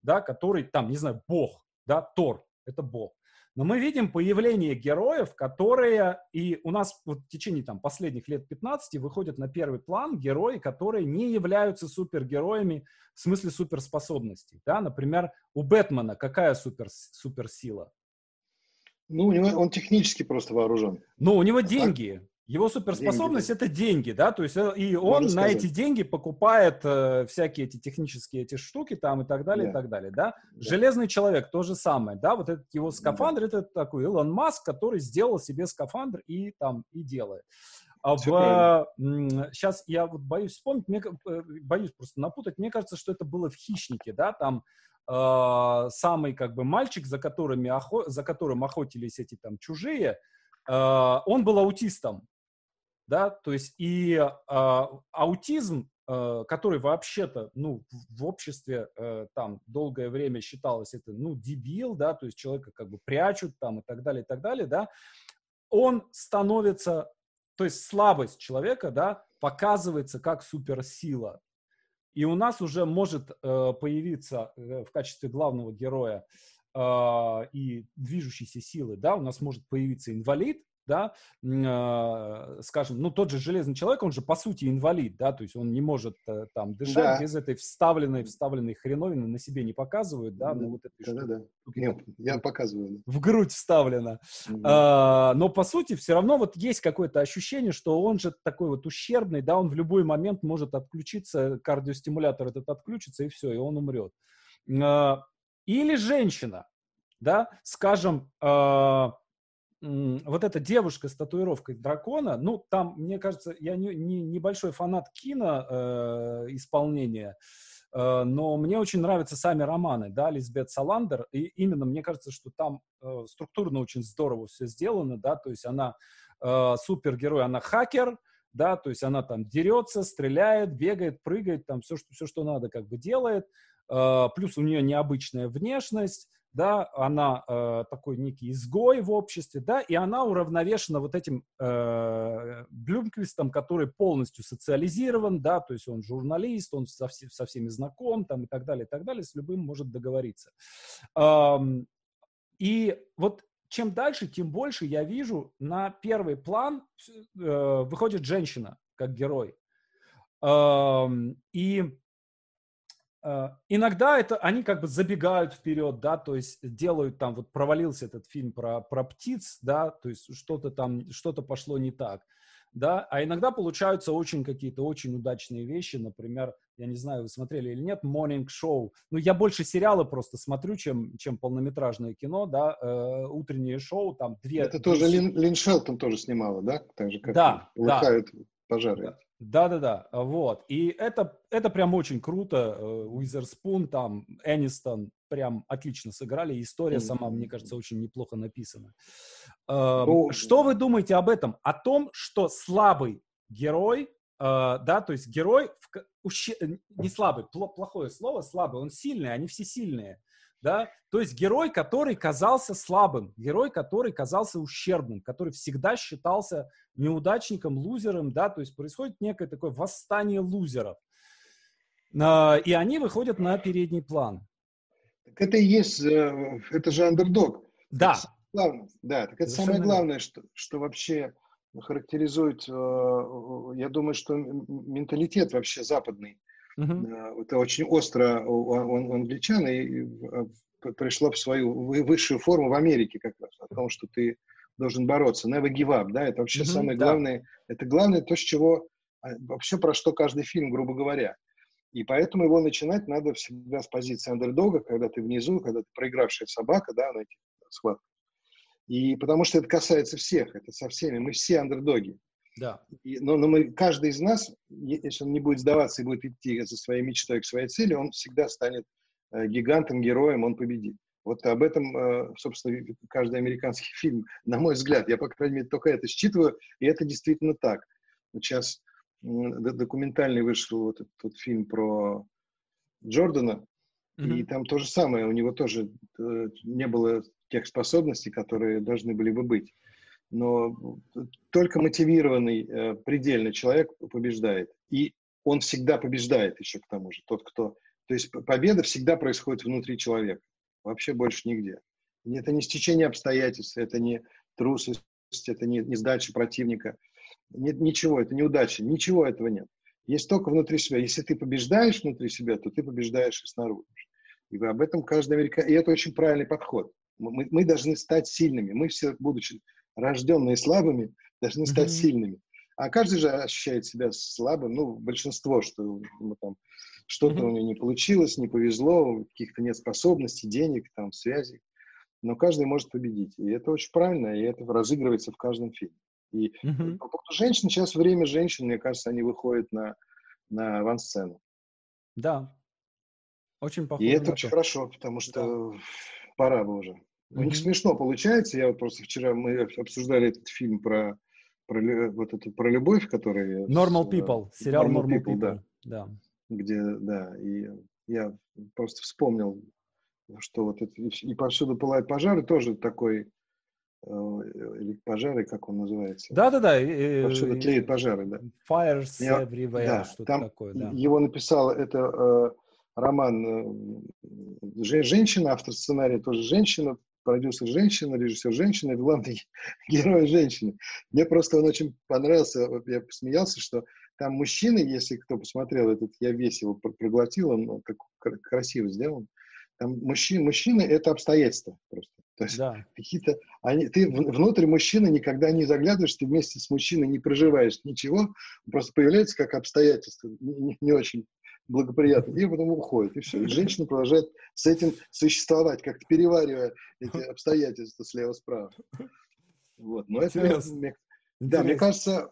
да, который там, не знаю, бог, да, Тор — это бог. Но мы видим появление героев, которые, и у нас вот в течение там последних лет пятнадцати выходят на первый план герои, которые не являются супергероями в смысле суперспособностей. Да? Например, у Бэтмена какая супер, суперсила? Ну, у него он технически просто вооружен. Ну, у него деньги. Его суперспособность — это деньги, да, то есть и он на эти деньги покупает э, всякие эти технические эти штуки там и так далее, yeah. и так далее, да. Yeah. Железный человек — то же самое, да, вот этот его скафандр, yeah. это такой Илон Маск, который сделал себе скафандр и там, и делает. А в, сейчас я вот боюсь вспомнить, мне, боюсь просто напутать, мне кажется, что это было в «Хищнике», да, там э, самый как бы мальчик, за, которыми охо, за которым охотились эти там чужие, э, он был аутистом. Да, то есть и э, аутизм, э, который вообще-то, ну, в обществе э, там долгое время считалось это, ну, дебил, да, то есть человека как бы прячут там и так далее, и так далее, да, он становится, то есть слабость человека, да, показывается как суперсила. И у нас уже может э, появиться э, в качестве главного героя э, и движущейся силы, да, у нас может появиться инвалид, да, э, скажем, ну, тот же Железный человек, он же, по сути, инвалид, да, то есть он не может э, там дышать, да. без этой вставленной, вставленной хреновины на себе не показывают, да, да. ну, вот этой штуки. Да, да. Нет, я показываю. В грудь вставлено. Да. Э, но, по сути, все равно вот есть какое-то ощущение, что он же такой вот ущербный, да, он в любой момент может отключиться, кардиостимулятор этот отключится, и все, и он умрет. Э, или женщина, да, скажем, э, вот эта девушка с татуировкой дракона, ну, там, мне кажется, я не, не, небольшой фанат кино э, исполнения, э, но мне очень нравятся сами романы, да, Лизбет Саландер, и именно мне кажется, что там э, структурно очень здорово все сделано, да, то есть она э, супергерой, она хакер, да, то есть она там дерется, стреляет, бегает, прыгает, там все, что, все, что надо, как бы делает, э, плюс у нее необычная внешность, да, она э, такой некий изгой в обществе, да, и она уравновешена вот этим э, Блюмквистом, который полностью социализирован, да, то есть он журналист, он со, со всеми знаком, там, и так далее, и так далее, с любым может договориться. Эм, и вот чем дальше, тем больше я вижу, на первый план э, выходит женщина как герой. Эм, и... Uh, иногда это они как бы забегают вперед, да, то есть делают там, вот провалился этот фильм про, про птиц, да, то есть что-то там, что-то пошло не так, да, а иногда получаются очень какие-то очень удачные вещи, например, я не знаю, вы смотрели или нет, Morning Show, ну, я больше сериалы просто смотрю, чем, чем полнометражное кино, да, э, утреннее шоу, там две... Это две... тоже Лин, Лин Шелтон тоже снимала, да, так же, как да, полыхают да. пожары. Да. Да-да-да, вот. И это, это прям очень круто. Уизерспун, там, Энистон прям отлично сыграли. История сама, мне кажется, очень неплохо написана. Ну, что вы думаете об этом? О том, что слабый герой, да, то есть герой, в, не слабый, плохое слово, слабый, он сильный, они все сильные. да, то есть герой, который казался слабым, герой, который казался ущербным, который всегда считался неудачником, лузером, да, то есть происходит некое такое восстание лузеров, и они выходят на передний план. Так это и есть, это же андердог. Да. Главное, да, так это совершенно самое главное, что, что вообще характеризует, я думаю, что менталитет вообще западный. Uh-huh. Это очень остро у англичан и пришло в свою высшую форму в Америке как раз, о том, что ты должен бороться. Never give up, да, это вообще uh-huh, самое да. главное, это главное то, с чего, вообще про что каждый фильм, грубо говоря. И поэтому его начинать надо всегда с позиции андердога, когда ты внизу, когда ты проигравшая собака, да, на этих схватках. И потому что это касается всех, это со всеми, мы все андердоги. Да. И, но, но мы, каждый из нас, если он не будет сдаваться и будет идти за своей мечтой к своей цели, он всегда станет э, гигантом, героем, он победит. Вот об этом, э, собственно, каждый американский фильм, на мой взгляд, я, по крайней мере, только это считываю, и это действительно так. Вот сейчас э, документальный вышел вот этот, этот фильм про Джордана, mm-hmm. и там то же самое, у него тоже э, не было тех способностей, которые должны были бы быть. Но только мотивированный, э, предельно человек побеждает. И он всегда побеждает еще к тому же, тот, кто... То есть победа всегда происходит внутри человека. Вообще больше нигде. И это не стечение обстоятельств, это не трусость, это не, не сдача противника. Нет, ничего, это неудача, ничего этого нет. Есть только внутри себя. Если ты побеждаешь внутри себя, то ты побеждаешь и снаружи. И об этом каждый американец... И это очень правильный подход. Мы, мы должны стать сильными. Мы все, будучи... рожденные слабыми, должны стать mm-hmm. сильными. А каждый же ощущает себя слабым, ну, большинство, что ну, там, что-то mm-hmm. у него не получилось, не повезло, каких-то нет способностей, денег, там, связей. Но каждый может победить. И это очень правильно, и это разыгрывается в каждом фильме. И mm-hmm. по поводу женщин, сейчас время женщин, мне кажется, они выходят на, на авансцену. Да. Очень похоже. И это очень хорошо, потому что да. пора бы уже. У них смешно получается. Я вот просто вчера мы обсуждали этот фильм про, про, вот эту, про любовь, который... Normal People. Сериал Normal, Normal People, People да, да. Где, да. И я просто вспомнил, что вот это... И повсюду пылают пожары тоже такой... Или пожары, как он называется? Да-да-да. Повсюду тлеют пожары, да. Fires я, everywhere. Да, что-то там такое, да. Его написал это... Роман женщина, автор сценария тоже женщина, продюсер женщина, режиссер женщина, и главный герой женщины. Мне просто он очень понравился, я посмеялся, что там мужчины, если кто посмотрел этот, я весь его проглотил, он так красиво сделан. Там мужчины, мужчины это обстоятельства просто. То есть да. какие-то, они, ты внутрь мужчины никогда не заглядываешь, ты вместе с мужчиной не проживаешь ничего, просто появляется как обстоятельства, не, не очень благоприятно, и потом уходит, и все. И женщина продолжает с этим существовать, как-то переваривая эти обстоятельства слева-справа. Вот. Но это, мне, да, мне кажется,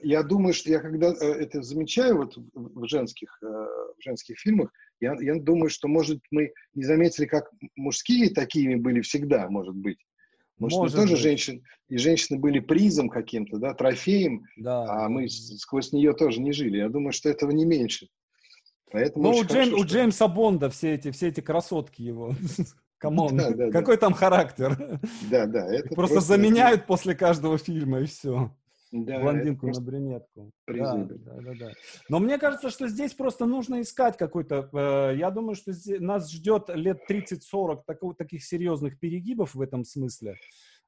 я думаю, что я когда это замечаю вот в женских, в женских фильмах, я, я думаю, что, может, мы не заметили, как мужские такими были всегда, может быть. Может, может мы тоже быть. Женщины, и женщины были призом каким-то, да, трофеем, да. а мы сквозь нее тоже не жили. Я думаю, что этого не меньше. Но у, Джейм, хорошо, у Джеймса что... Бонда все эти, все эти красотки его. Камон, да, да, какой да. там характер? Да, да. Это просто, просто заменяют это... после каждого фильма, и все. Да, блондинку на брюнетку. Да, да, да, да. Но мне кажется, что здесь просто нужно искать какой-то... Э, я думаю, что здесь, нас ждет лет тридцать-сорок такого, таких серьезных перегибов в этом смысле,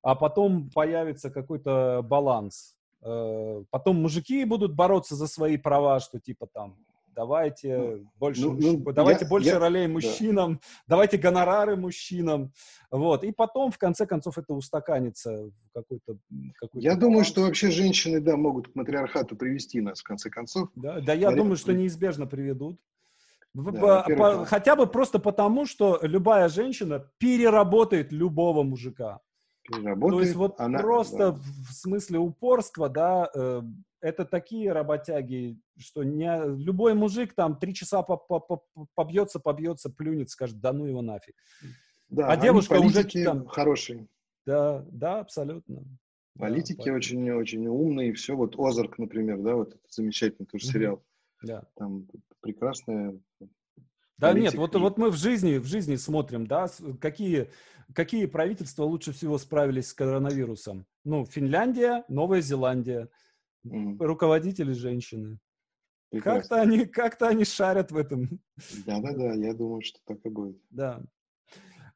а потом появится какой-то баланс. Э, потом мужики будут бороться за свои права, что типа там... Давайте ну, больше, ну, давайте я, больше я, ролей мужчинам, да. давайте гонорары мужчинам. Вот. И потом, в конце концов, это устаканится. Какой-то, какой-то я думаю, что вообще женщины, да, могут к матриархату привести нас, в конце концов. Да, да я Мария, думаю, что неизбежно приведут. Да, по, по, хотя бы просто потому, что любая женщина переработает любого мужика. Переработает, то есть вот она, просто да. в смысле упорства, да, э, это такие работяги, что не, любой мужик там три часа побьется, побьется, плюнет, скажет, да ну его нафиг. Да, а девушка уже там... хорошие. Да, да, абсолютно. Политики да, очень-очень умные, и все. Вот Озарк, например, да, вот замечательный тоже сериал. Да. Там прекрасная Да нет, вот, вот мы в жизни, в жизни смотрим, да, какие, какие правительства лучше всего справились с коронавирусом. Ну, Финляндия, Новая Зеландия, mm. руководители женщины. Как-то они, как-то они шарят в этом. Да-да-да, я думаю, что так и будет. Да.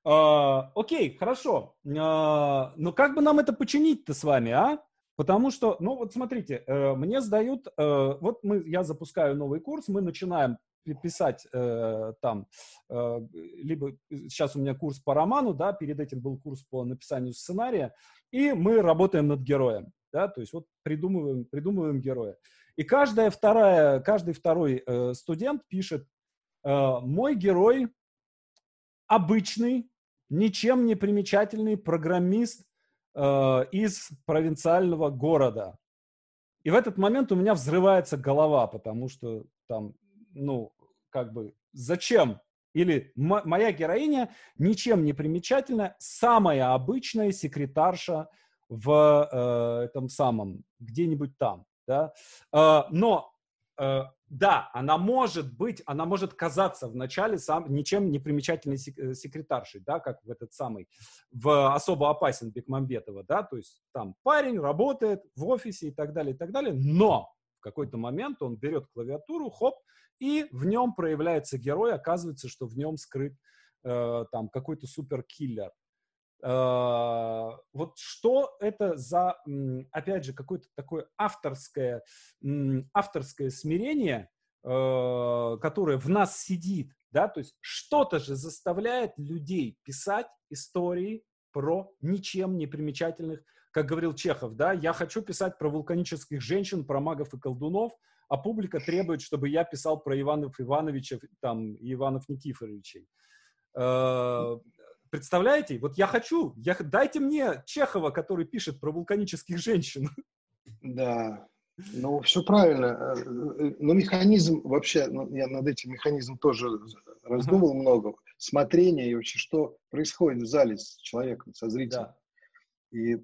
А, окей, хорошо. А, но как бы нам это починить-то с вами, а? Потому что, ну вот смотрите, мне сдают, вот мы, я запускаю новый курс, мы начинаем писать э, там, э, либо сейчас у меня курс по роману, да, перед этим был курс по написанию сценария, и мы работаем над героем, да, то есть вот придумываем, придумываем героя. И каждая вторая, каждый второй э, студент пишет, э, мой герой обычный, ничем не примечательный программист э, из провинциального города. И в этот момент у меня взрывается голова, потому что там, ну, как бы, зачем? Или моя героиня ничем не примечательна, самая обычная секретарша в э, этом самом, где-нибудь там, да? Э, но, э, да, она может быть, она может казаться вначале сам, ничем не примечательной секретаршей, да, как в этот самый, в «Особо опасен» Бекмамбетова, да, то есть там парень работает в офисе и так далее, и так далее, но в какой-то момент он берет клавиатуру, хоп, и в нем проявляется герой, оказывается, что в нем скрыт э, там какой-то суперкиллер. Э, вот что это за, опять же, какое-то такое авторское, авторское смирение, э, которое в нас сидит, да, то есть что-то же заставляет людей писать истории про ничем не примечательных, как говорил Чехов, да, я хочу писать про вулканических женщин, про магов и колдунов, а публика требует, чтобы я писал про Иванов Ивановича, там, и Иванов Никифоровичей. Представляете? Вот я хочу, я, дайте мне Чехова, который пишет про вулканических женщин. Да, ну, все правильно. Но механизм вообще, ну, я над этим механизмом тоже раздумывал ага. много. Смотрение и вообще, что происходит в зале с человеком, со зрителем. Да. И э,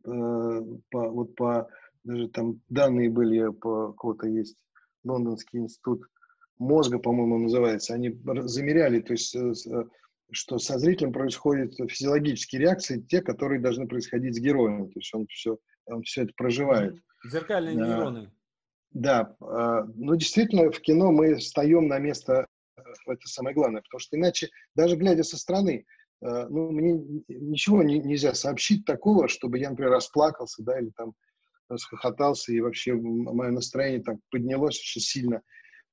по, вот по, даже там данные были, по кого-то есть, Лондонский институт мозга, по-моему, называется, они замеряли, то есть, что со зрителем происходят физиологические реакции, те, которые должны происходить с героем, то есть он все, он все это проживает. Зеркальные да. нейроны. Да, но действительно в кино мы встаем на место, это самое главное, потому что иначе, даже глядя со стороны, ну, мне ничего не, нельзя сообщить такого, чтобы я, например, расплакался, да, или там расхохотался, и вообще мое настроение так поднялось очень сильно,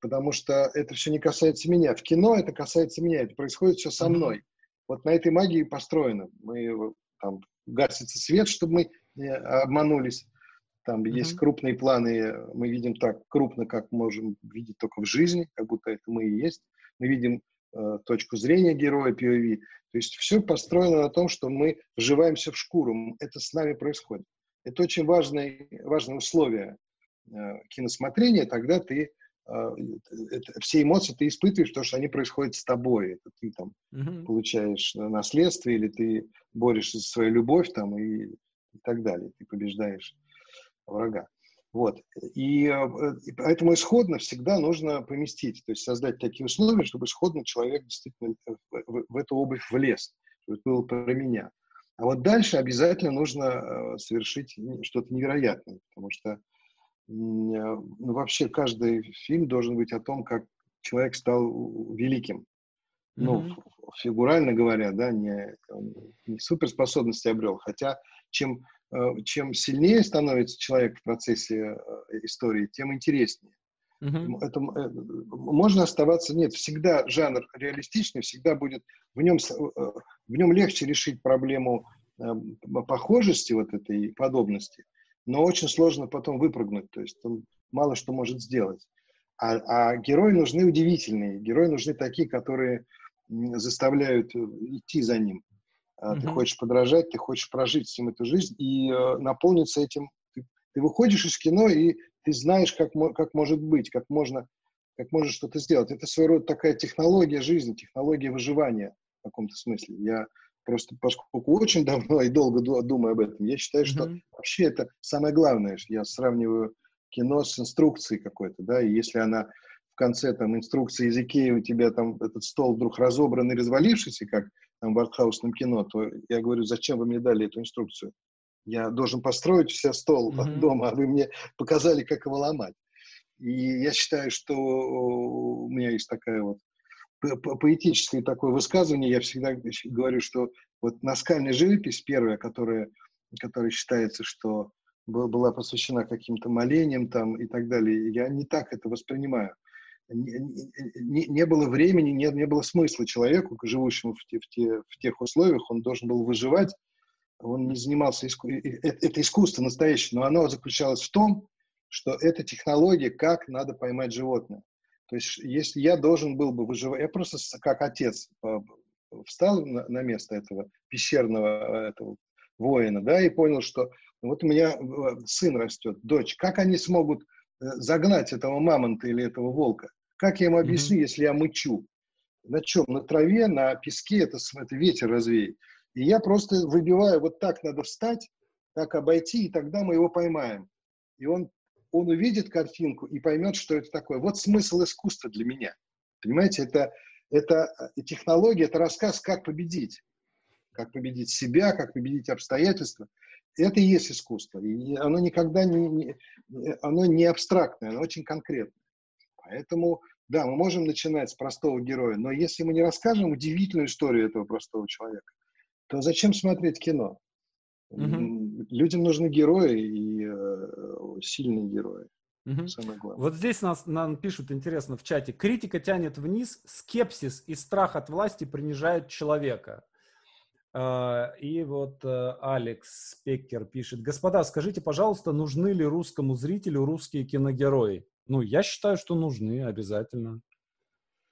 потому что это все не касается меня. В кино это касается меня, это происходит все со мной. Mm-hmm. Вот на этой магии построено. Мы, там, гасится свет, чтобы мы обманулись. Там mm-hmm. есть крупные планы, мы видим так крупно, как можем видеть только в жизни, как будто это мы и есть. Мы видим э, точку зрения героя, пи о ви. То есть все построено на том, что мы вживаемся в шкуру, это с нами происходит. Это очень важное, важное условие э, киносмотрения, тогда ты э, это, все эмоции ты испытываешь, потому что они происходят с тобой. Это ты там mm-hmm. получаешь наследство, или ты борешься за свою любовь там, и, и так далее. Ты побеждаешь врага. Вот. И, и поэтому исходно всегда нужно поместить, то есть создать такие условия, чтобы исходно человек действительно в, в, в эту обувь влез, чтобы это было про меня. А вот дальше обязательно нужно совершить что-то невероятное, потому что ну, вообще каждый фильм должен быть о том, как человек стал великим. Ну, mm-hmm. фигурально говоря, да, не, не суперспособности обрел, хотя чем, чем сильнее становится человек в процессе истории, тем интереснее. Mm-hmm. Это, можно оставаться, нет, всегда жанр реалистичный, всегда будет, в нем, в нем легче решить проблему похожести вот этой подобности, но очень сложно потом выпрыгнуть, то есть он мало что может сделать. А, а герои нужны удивительные, герои нужны такие, которые заставляют идти за ним. Mm-hmm. Ты хочешь подражать, ты хочешь прожить с ним эту жизнь и наполниться этим. Ты выходишь из кино, и ты знаешь, как, как может быть, как можно, как можно что-то сделать. Это своего рода такая технология жизни, технология выживания в каком-то смысле. Я просто, поскольку очень давно и долго думаю об этом, я считаю, что mm-hmm. вообще это самое главное. Я сравниваю кино с инструкцией какой-то, да, и если она в конце там инструкции из Икеи, у тебя там этот стол вдруг разобран и развалившийся, как там в артхаусном кино, то я говорю, зачем вы мне дали эту инструкцию? Я должен построить у себя стол mm-hmm. от дома, а вы мне показали, как его ломать. И я считаю, что у меня есть такая вот поэтическое такое высказывание. Я всегда говорю, что вот наскальная живопись первая, которая, которая считается, что была посвящена каким-то молениям там и так далее, я не так это воспринимаю. Не, не, не было времени, не, не было смысла человеку, живущему в, те, в, те, в тех условиях, он должен был выживать, он не занимался... Иску... Это искусство настоящее, но оно заключалось в том, что это технология, как надо поймать животное. То есть, если я должен был бы выживать... Я просто как отец встал на, на место этого пещерного этого воина, да, и понял, что вот у меня сын растет, дочь. Как они смогут загнать этого мамонта или этого волка? Как я им объясню, mm-hmm. если я мычу? На чем? На траве, на песке, это, это ветер развеет. И я просто выбиваю, вот так надо встать, так обойти, и тогда мы его поймаем. И он, он увидит картинку и поймет, что это такое. Вот смысл искусства для меня. Понимаете, это, это технология, это рассказ, как победить. Как победить себя, как победить обстоятельства. Это и есть искусство. И оно никогда не, не, оно не абстрактное, оно очень конкретное. Поэтому, да, мы можем начинать с простого героя, но если мы не расскажем удивительную историю этого простого человека, то зачем смотреть кино? Угу. Людям нужны герои и э, сильные герои. Угу. Самое главное. Вот здесь нас, нам пишут, интересно, в чате. Критика тянет вниз, скепсис и страх от власти принижают человека. И вот Алекс Спеккер пишет. Господа, скажите, пожалуйста, нужны ли русскому зрителю русские киногерои? Ну, я считаю, что нужны обязательно.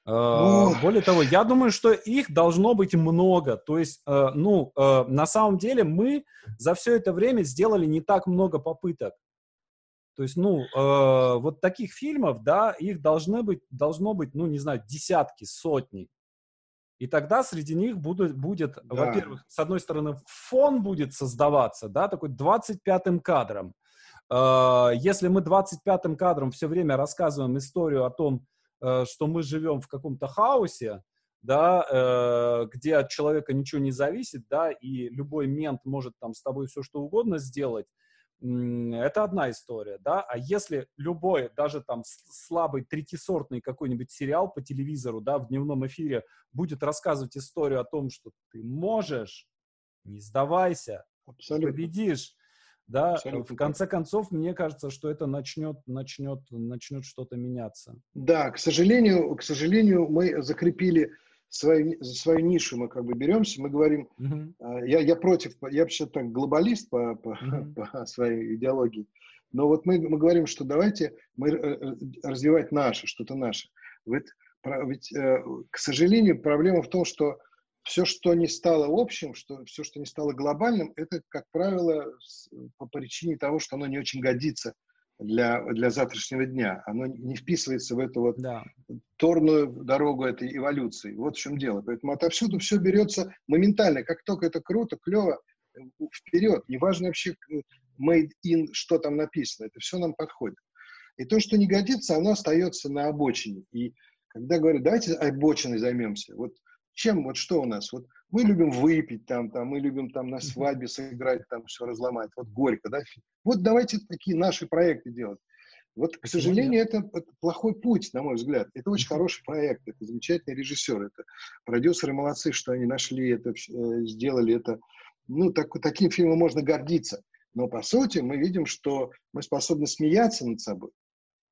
Ну... Более того, я думаю, что их должно быть много. То есть, ну, на самом деле мы за все это время сделали не так много попыток. То есть, ну, вот таких фильмов, да, их должны быть, должно быть, ну, не знаю, десятки, сотни. И тогда среди них будут, будет, да. во-первых, с одной стороны, фон будет создаваться, да, такой двадцать пятым кадром. Если мы двадцать пятым кадром все время рассказываем историю о том, что мы живем в каком-то хаосе, да, где от человека ничего не зависит, да, и любой мент может там с тобой все что угодно сделать, это одна история, да, а если любой, даже там слабый третисортный какой-нибудь сериал по телевизору, да, в дневном эфире будет рассказывать историю о том, что ты можешь, не сдавайся, Абсолютно. победишь, да, Абсолютно. в конце концов, мне кажется, что это начнет, начнет, начнет что-то меняться. Да, к сожалению, к сожалению, мы закрепили свою, за свою нишу, мы как бы беремся, мы говорим, uh-huh. я, я против, я вообще-то глобалист по, по, uh-huh. по своей идеологии, но вот мы, мы говорим, что давайте мы развивать наше, что-то наше. Ведь, ведь, к сожалению, проблема в том, что все, что не стало общим, что, все, что не стало глобальным, это, как правило, по причине того, что оно не очень годится Для, для завтрашнего дня. Оно не вписывается в эту вот да. торную дорогу этой эволюции. Вот в чем дело. Поэтому отовсюду все берется моментально. Как только это круто, клево, вперед. Неважно вообще made in, что там написано. Это все нам подходит. И то, что не годится, оно остается на обочине. И когда говорят, давайте обочиной займемся. Вот чем, вот что у нас? Вот мы любим выпить там, там, мы любим там на свадьбе сыграть, там все разломать. Вот горько, да? Вот давайте такие наши проекты делать. Вот, к сожалению, это плохой путь, на мой взгляд. Это очень хороший проект, это замечательный режиссер, это продюсеры молодцы, что они нашли это, сделали это. Ну, так, таким фильмом можно гордиться. Но, по сути, мы видим, что мы способны смеяться над собой,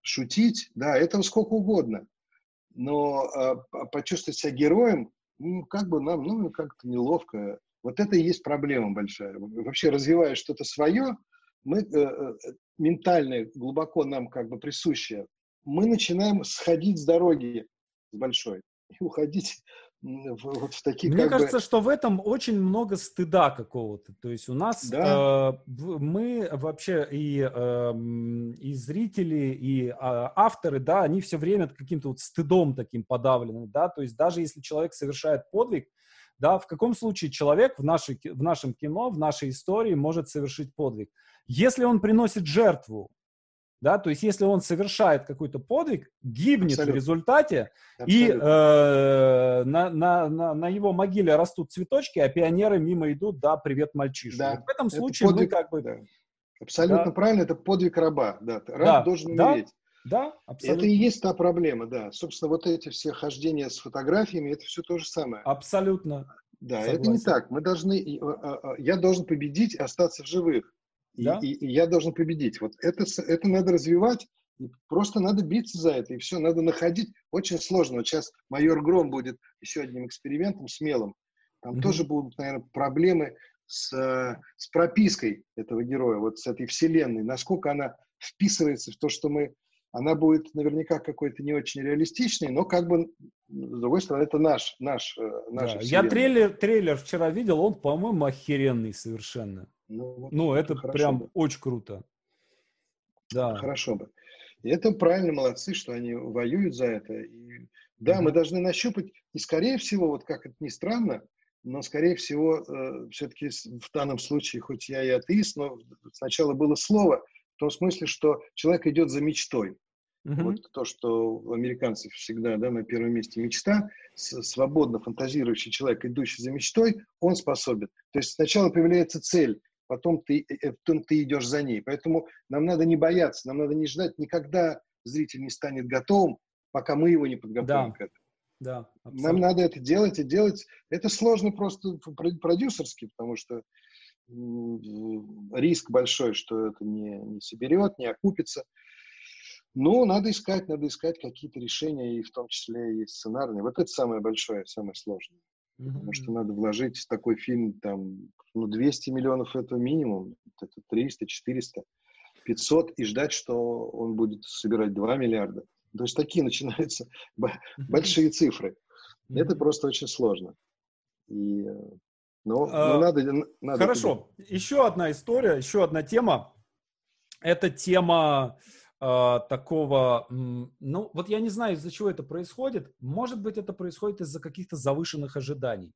шутить, да, этого сколько угодно. Но а, почувствовать себя героем, ну, как бы нам, ну, как-то неловко. Вот это и есть проблема большая. Вообще, развивая что-то свое, мы, э, ментальное, глубоко нам как бы присущее, мы начинаем сходить с дороги большой и уходить в, вот в такие... Мне кажется, бы... что в этом очень много стыда какого-то. То есть у нас да. э, мы вообще и, э, и зрители, и э, авторы, да, они все время каким-то вот стыдом таким подавлены, да, то есть даже если человек совершает подвиг, да, в каком случае человек в, нашей, в нашем кино, в нашей истории может совершить подвиг? Если он приносит жертву, да, то есть если он совершает какой-то подвиг, гибнет Абсолютно. в результате, Абсолютно. и э, на, на, на, на его могиле растут цветочки, а пионеры мимо идут, да, привет, мальчишка. Да. Вот в этом это случае подвиг, мы как бы... Да. Абсолютно да. правильно, это подвиг раба, да, раб да. должен да. умереть. Да, абсолютно. Это и есть та проблема, да. Собственно, вот эти все хождения с фотографиями, это все то же самое. Абсолютно. Да, Согласен. это не так. Мы должны, я должен победить, остаться в живых. Да? И, и, и я должен победить. Вот это, это надо развивать, просто надо биться за это, и все, надо находить. Очень сложно. Вот сейчас майор Гром будет еще одним экспериментом смелым. Там mm-hmm. тоже будут, наверное, проблемы с, с пропиской этого героя, вот с этой вселенной. Насколько она вписывается в то, что мы... Она будет наверняка какой-то не очень реалистичной, но как бы, с другой стороны, это наш, наш, наша да. Я трейлер, трейлер вчера видел, он, по-моему, охеренный совершенно. Ну, вот ну это прям бы. очень круто. Да. Хорошо бы. И это правильно, молодцы, что они воюют за это. И, да, mm-hmm. мы должны нащупать, и скорее всего, вот как это ни странно, но скорее всего, э, все-таки в данном случае, хоть я и атеист, но сначала было слово, в том смысле, что человек идет за мечтой. Uh-huh. Вот то, что у американцев всегда, да, на первом месте мечта, свободно фантазирующий человек, идущий за мечтой, он способен. То есть сначала появляется цель, потом ты, потом ты идешь за ней. Поэтому нам надо не бояться, нам надо не ждать, никогда зритель не станет готовым, пока мы его не подготовим да. к этому. Да, нам надо это делать и делать. Это сложно просто продюсерски, потому что риск большой, что это не, не соберет, не окупится. Ну, надо искать, надо искать какие-то решения, и в том числе и сценарные. Вот это самое большое, самое сложное. Mm-hmm. Потому что надо вложить в такой фильм, там, ну, двести миллионов это минимум, это триста, четыреста, пятьсот, и ждать, что он будет собирать два миллиарда. То есть такие начинаются mm-hmm. большие цифры. Mm-hmm. Это просто очень сложно. И, но, но а, надо, надо... Хорошо. Туда. Еще одна история, еще одна тема. Это тема... такого, ну, вот я не знаю, из-за чего это происходит. Может быть, это происходит из-за каких-то завышенных ожиданий.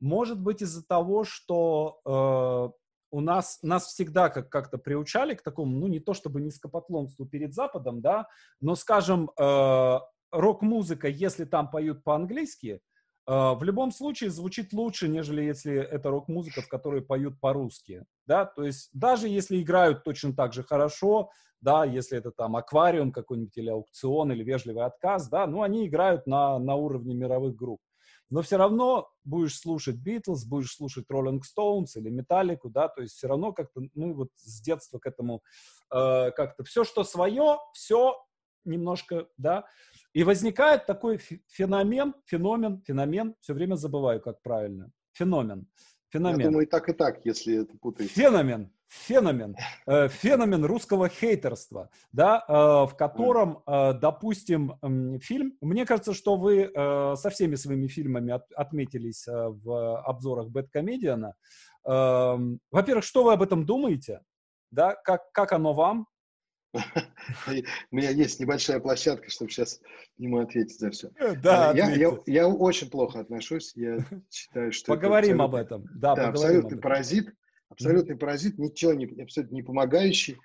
Может быть, из-за того, что э, у нас, нас всегда как- как-то приучали к такому, ну, не то чтобы низкопоклонству перед Западом, да, но, скажем, э, рок-музыка, если там поют по-английски, в любом случае звучит лучше, нежели если это рок-музыка, в которой поют по-русски, да, то есть даже если играют точно так же хорошо, да, если это там аквариум какой-нибудь или аукцион или вежливый отказ, да, ну они играют на, на уровне мировых групп, но все равно будешь слушать Битлз, будешь слушать Роллинг Стоунс или Металлику, да, то есть все равно как-то, ну вот с детства к этому э, как-то все, что свое, все немножко, да, и возникает такой феномен, феномен, феномен, все время забываю, как правильно, феномен, феномен. Я думаю, и так, и так, если это путаете. Феномен, феномен, э, феномен русского хейтерства, да, э, в котором, э, допустим, э, фильм, мне кажется, что вы э, со всеми своими фильмами от, отметились э, в обзорах Бэдкомедиана. Э, во-первых, что вы об этом думаете, да, как, как оно вам? У меня есть небольшая площадка, чтобы сейчас ему ответить за все. Да, я, я, я очень плохо отношусь. Я считаю, что поговорим об этом. Да, да, абсолютный паразит, этом. абсолютный паразит, ничего не, абсолютно не помогающий,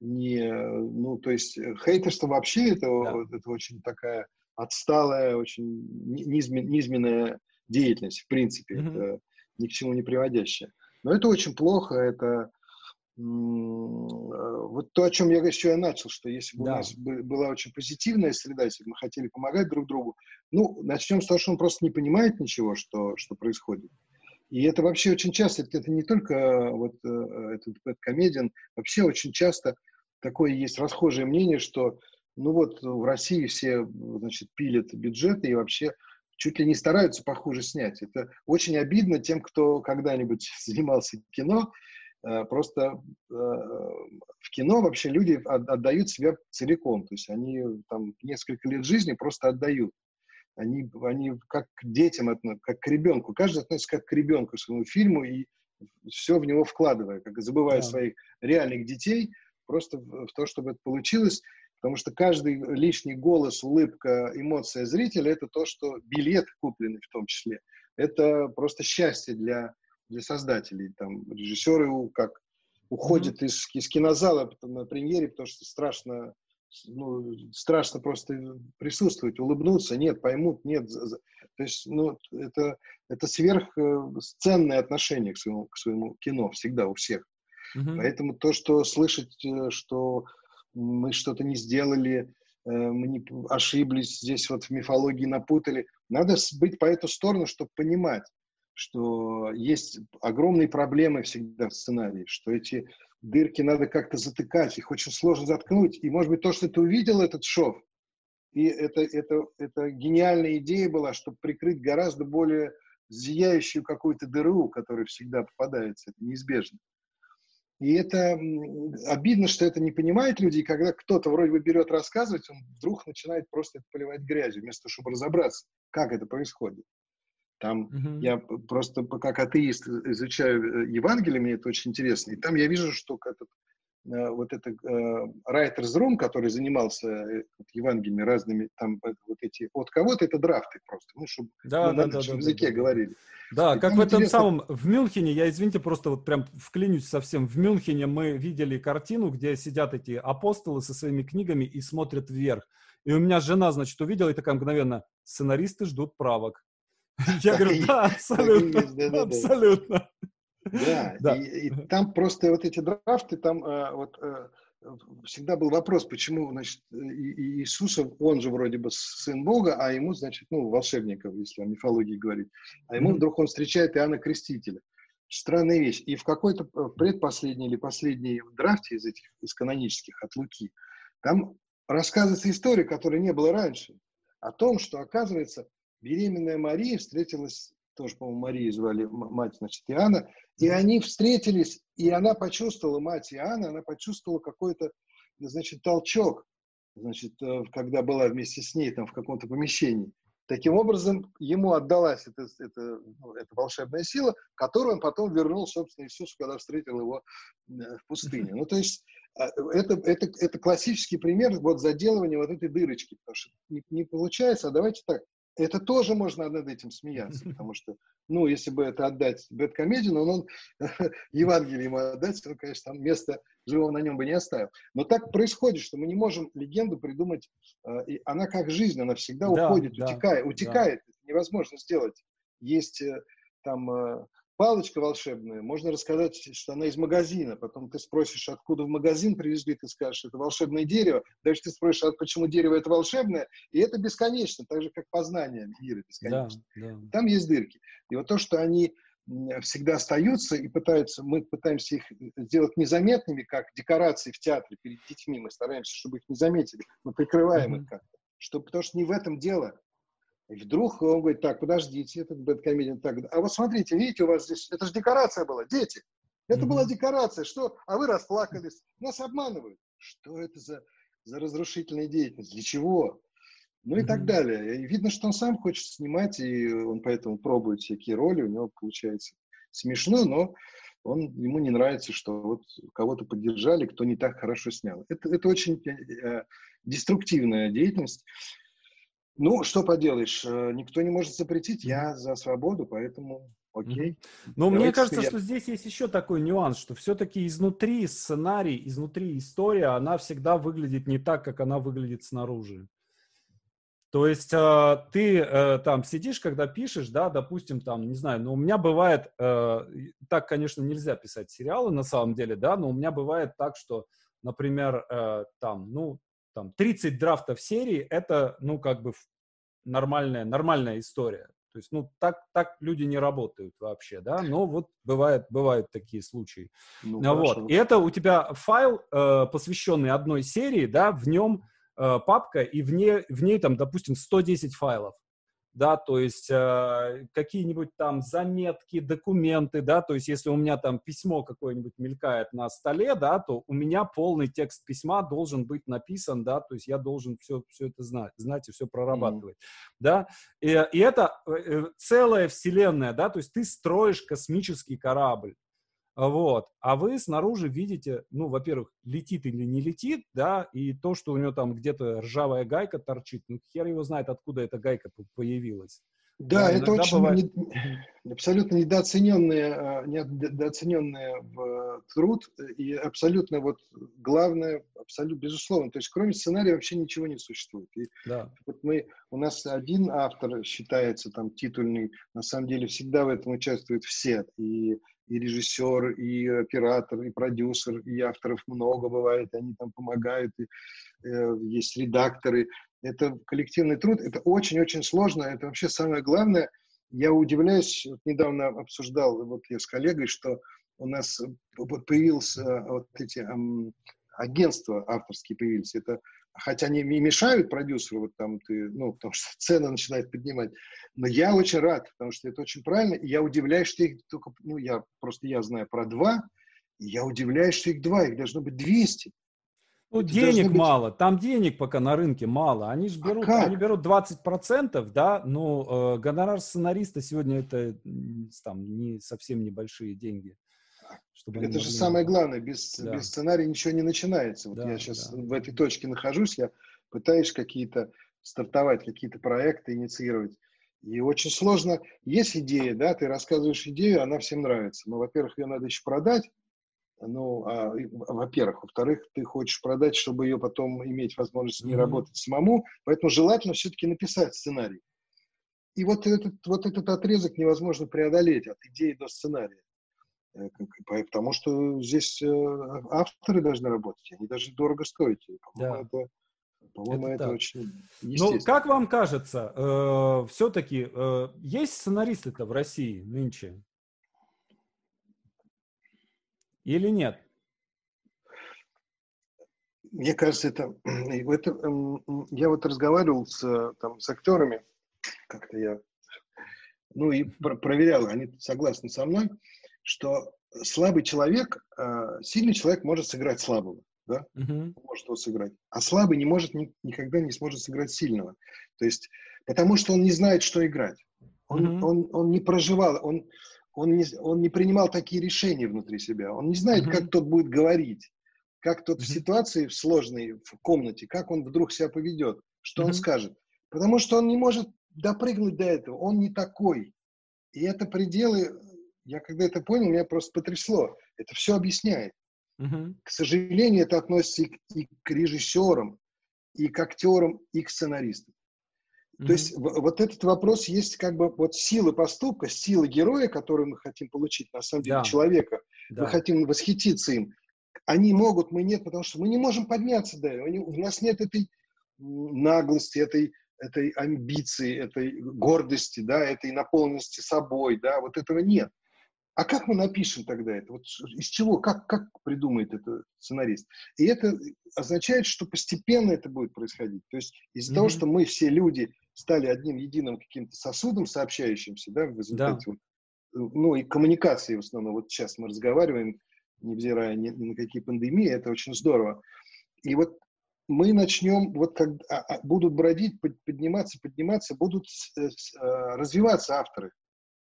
не, ну, то есть хейтерство вообще это, да. это очень такая отсталая, очень низменная деятельность, в принципе, mm-hmm. это ни к чему не приводящая. Но это очень плохо, это вот то, о чем я еще и начал, что если бы да. у нас была очень позитивная среда, если бы мы хотели помогать друг другу, ну, начнем с того, что он просто не понимает ничего, что, что происходит. И это вообще очень часто, это не только вот этот Бэдкомедиан, вообще очень часто такое есть расхожее мнение, что, ну вот, в России все, значит, пилят бюджеты и вообще чуть ли не стараются похуже снять. Это очень обидно тем, кто когда-нибудь занимался кино. Просто э, в кино вообще люди отдают себя целиком. То есть они там несколько лет жизни просто отдают. Они, они как к детям, как к ребенку. Каждый относится как к ребенку к своему фильму и все в него вкладывая, как забывая да. своих реальных детей, просто в то, чтобы это получилось. Потому что каждый лишний голос, улыбка, эмоция зрителя — это то, что билет купленный в том числе. Это просто счастье для... для создателей, там, режиссеры как уходят mm-hmm. из, из кинозала на премьере, потому что страшно ну, страшно просто присутствовать, улыбнуться, нет, поймут, нет. То есть, ну, это, это сверхценное отношение к своему, к своему кино всегда у всех. Mm-hmm. Поэтому то, что слышать, что мы что-то не сделали, мы не ошиблись, здесь вот в мифологии напутали, надо быть по эту сторону, чтобы понимать, что есть огромные проблемы всегда в сценарии, что эти дырки надо как-то затыкать, их очень сложно заткнуть. И, может быть, то, что ты увидел этот шов, и это, это, это гениальная идея была, чтобы прикрыть гораздо более зияющую какую-то дыру, которая всегда попадается, это неизбежно. И это обидно, что это не понимают люди, и когда кто-то вроде бы берет рассказывать, он вдруг начинает просто это поливать грязью, вместо того, чтобы разобраться, как это происходит. Там mm-hmm. я просто как атеист изучаю Евангелие, мне это очень интересно, и там я вижу, что этот, вот этот writer's room, который занимался Евангелиями разными, там вот эти от кого-то это драфты просто, ну, чтобы да, ну, да, на да, нашем да, языке да, говорили. Да, и как в этом интересно... самом, в Мюнхене, я, извините, просто вот прям вклинюсь совсем, в Мюнхене мы видели картину, где сидят эти апостолы со своими книгами и смотрят вверх. И у меня жена, значит, увидела и такая мгновенно: сценаристы ждут правок. Я говорю, да, абсолютно, абсолютно. Да, и там просто вот эти драфты, там вот всегда был вопрос, почему, значит, Иисуса, он же вроде бы сын Бога, а ему, значит, ну, волшебников, если о мифологии говорить, а ему вдруг он встречает Иоанна Крестителя. Странная вещь. И в какой-то предпоследней или последней драфте из этих, из канонических, от Луки, там рассказывается история, которой не было раньше, о том, что, оказывается, беременная Мария встретилась, тоже, по-моему, Марию звали, мать, значит, Иоанна, и они встретились, и она почувствовала, мать Иоанна, она почувствовала какой-то, значит, толчок, значит, когда была вместе с ней там в каком-то помещении. Таким образом, ему отдалась эта, эта, эта волшебная сила, которую он потом вернул, собственно, Иисусу, когда встретил его в пустыне. Ну, то есть, это, это, это классический пример вот заделывания вот этой дырочки, потому что не, не получается, а давайте так. Это тоже можно над этим смеяться, потому что, ну, если бы это отдать Бэдкомедиану, он, он Евангелие ему отдать, он, конечно, там места живого на нем бы не оставил. Но так происходит, что мы не можем легенду придумать, и она как жизнь, она всегда да, уходит, да, утекает, утекает, да. Невозможно сделать. Есть там палочка волшебная, можно рассказать, что она из магазина, потом ты спросишь, откуда в магазин привезли, ты скажешь, это волшебное дерево, дальше ты спросишь, а почему дерево это волшебное, и это бесконечно, так же, как познание мира бесконечно. Да, да. Там есть дырки. И вот то, что они всегда остаются и пытаются, мы пытаемся их сделать незаметными, как декорации в театре перед детьми, мы стараемся, чтобы их не заметили, мы прикрываем mm-hmm. их как-то, что, потому что не в этом дело. И вдруг он говорит, так, подождите, этот бэдкомедиан, так, а вот смотрите, видите, у вас здесь, это же декорация была, дети, это mm-hmm. была декорация, что, а вы расплакались, нас обманывают, что это за, за разрушительная деятельность, для чего, ну и mm-hmm. так далее. И видно, что он сам хочет снимать, и он поэтому пробует всякие роли, у него получается смешно, но он, ему не нравится, что вот кого-то поддержали, кто не так хорошо снял. Это, это очень э, деструктивная деятельность. Ну, что поделаешь, никто не может запретить, я за свободу, поэтому окей. Но давайте, мне кажется, я... что здесь есть еще такой нюанс, что все-таки изнутри сценарий, изнутри история, она всегда выглядит не так, как она выглядит снаружи. То есть ты там сидишь, когда пишешь, да, допустим, там, не знаю, но у меня бывает, так, конечно, нельзя писать сериалы на самом деле, да, но у меня бывает так, что, например, там, ну, там, тридцать драфтов серии — это, ну, как бы нормальная, нормальная история. То есть, ну, так, так люди не работают вообще, да, но вот бывает, бывают такие случаи. Ну, вот. Хорошо. И это у тебя файл, э, посвященный одной серии, да, в нем э, папка, и в ней, в ней, там, допустим, сто десять файлов, да, то есть э, какие-нибудь там заметки, документы, да, то есть если у меня там письмо какое-нибудь мелькает на столе, да, то у меня полный текст письма должен быть написан, да, то есть я должен все, все это знать, знать и все прорабатывать, mm-hmm. да, и, и это целая вселенная, да, то есть ты строишь космический корабль, Вот. А вы снаружи видите, ну, во-первых, летит или не летит, да, и то, что у него там где-то ржавая гайка торчит, ну, хер его знает, откуда эта гайка появилась. Да, это очень бывает... не, абсолютно недооцененный, недооцененный труд и абсолютно вот главное, абсолютно безусловно. То есть кроме сценария вообще ничего не существует. И да. Вот мы, у нас один автор считается там титульный, на самом деле всегда в этом участвуют все. И, и режиссер, и оператор, и продюсер, и авторов много бывает, они там помогают, и, э, есть редакторы. Это коллективный труд, это очень-очень сложно, это вообще самое главное. Я удивляюсь, вот недавно обсуждал вот я с коллегой, что у нас появились вот эти эм, агентства авторские появились. Это, хотя они и мешают продюсеру, вот там ты, ну, потому что цены начинают поднимать. Но я очень рад, потому что это очень правильно. И я удивляюсь, что их только, ну, я просто я знаю про два, и я удивляюсь, что их два, их должно быть двести. Ну, это денег быть... мало, там денег пока на рынке мало. Они же берут, а они берут двадцать процентов, да, но э, гонорар сценариста сегодня это там, не, совсем небольшие деньги. Чтобы это же могли... самое главное, без, да. без сценария ничего не начинается. Вот да, я сейчас да. в этой точке нахожусь, я пытаюсь какие-то стартовать, какие-то проекты инициировать. И очень сложно, есть идея, да, ты рассказываешь идею, она всем нравится. Но, во-первых, ее надо еще продать. Ну, а, во-первых. Во-вторых, ты хочешь продать, чтобы ее потом иметь возможность не работать самому, поэтому желательно все-таки написать сценарий. И вот этот, вот этот отрезок невозможно преодолеть от идеи до сценария. Потому что здесь авторы должны работать, они должны дорого стоить. По-моему, да. это, по-моему, это, это очень естественно. Ну, как вам кажется, э, все-таки э, есть сценаристы-то в России нынче? Или нет? Мне кажется, это... это я вот разговаривал с, там, с актерами, как-то я... Ну и про- проверял, они согласны со мной, что слабый человек, сильный человек может сыграть слабого, да? Uh-huh. Может его сыграть. А слабый не может, никогда не сможет сыграть сильного. То есть, потому что он не знает, что играть. Он, uh-huh. он, он не проживал, он... Он не, он не принимал такие решения внутри себя. Он не знает, mm-hmm. как тот будет говорить, как тот mm-hmm. в ситуации в сложной, в комнате, как он вдруг себя поведет, что mm-hmm. он скажет. Потому что он не может допрыгнуть до этого. Он не такой. И это пределы... Я когда это понял, меня просто потрясло. Это все объясняет. Mm-hmm. К сожалению, это относится и к, и к режиссерам, и к актерам, и к сценаристам. Mm-hmm. То есть в, вот этот вопрос есть как бы вот сила поступка, сила героя, которую мы хотим получить, на самом деле, да. человека. Да. Мы хотим восхититься им. Они могут, мы нет, потому что мы не можем подняться до этого. У нас нет этой наглости, этой, этой амбиции, этой гордости, да, этой наполненности собой. Да, вот этого нет. А как мы напишем тогда это? Вот из чего? Как, как придумает это сценарист? И это означает, что постепенно это будет происходить. То есть из-за mm-hmm. того, что мы все люди стали одним единым каким-то сосудом сообщающимся, да, в результате, да. Вот, ну и коммуникации в основном. Вот сейчас мы разговариваем, невзирая ни, ни на какие пандемии, это очень здорово. И вот мы начнем, вот как будут бродить, подниматься, подниматься, будут э, развиваться авторы.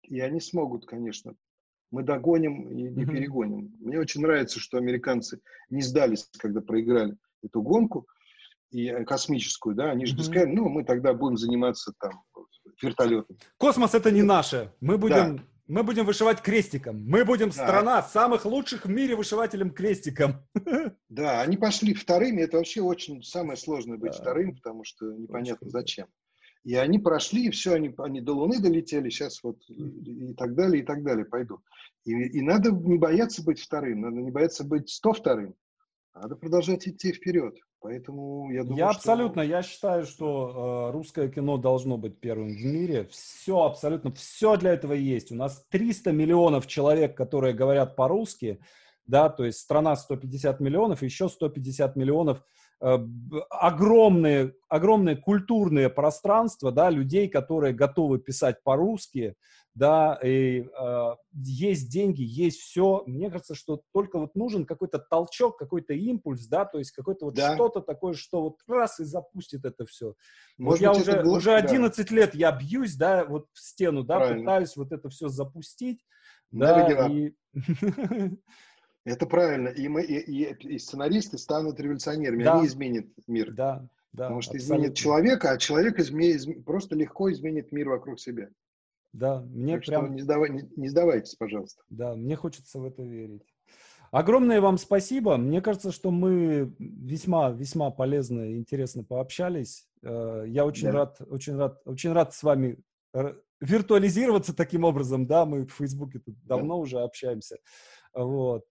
И они смогут, конечно. Мы догоним и не mm-hmm. перегоним. Мне очень нравится, что американцы не сдались, когда проиграли эту гонку и космическую, да, они же mm-hmm. сказали, ну, мы тогда будем заниматься там вертолетом. Космос — это не наше. Мы будем, да. мы будем вышивать крестиком. Мы будем да. страна самых лучших в мире вышивателем крестиком. Да, они пошли вторыми. Это вообще очень самое сложное быть да. вторым, потому что непонятно очень зачем. И они прошли, и все, они, они до Луны долетели, сейчас вот и так далее, и так далее пойдут. И, и надо не бояться быть вторым, надо не бояться быть сто вторым. Надо продолжать идти вперед. Поэтому я думаю, я что... абсолютно, я считаю, что э, русское кино должно быть первым в мире. Все, абсолютно, все для этого есть. У нас триста миллионов человек, которые говорят по-русски, да, то есть страна сто пятьдесят миллионов, еще сто пятьдесят миллионов огромные, огромные культурные пространства, да, людей, которые готовы писать по-русски, да, и, э, есть деньги, есть все. Мне кажется, что только вот нужен какой-то толчок, какой-то импульс, да, то есть какое-то вот да. что-то такое, что вот раз и запустит это все. Может вот быть, я это уже, глупо, уже одиннадцать да. лет я бьюсь, да, вот в стену, да, правильно. Пытаюсь вот это все запустить. Да, и... Это правильно. И, мы, и, и сценаристы станут революционерами, да. они изменят мир. Да, да, потому что абсолютно. Изменит человека, а человек изме, из, просто легко изменит мир вокруг себя. Да, мне так прям... что не, сдавай, не, не сдавайтесь, пожалуйста. Да, мне хочется в это верить. Огромное вам спасибо. Мне кажется, что мы весьма, весьма полезно и интересно пообщались. Я очень да. рад, очень рад, очень рад с вами виртуализироваться таким образом. Да, мы в Фейсбуке тут давно да. уже общаемся. Вот.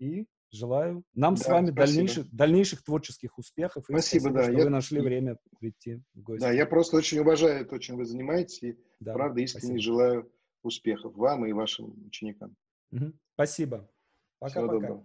И желаю нам да, с вами дальнейших, дальнейших творческих успехов. И спасибо, спасибо да. что я... вы нашли время прийти в гости. Да, я просто очень уважаю это, чем вы занимаетесь. И, да, правда, искренне спасибо. Желаю успехов вам и вашим ученикам. Угу. Спасибо. Пока-пока.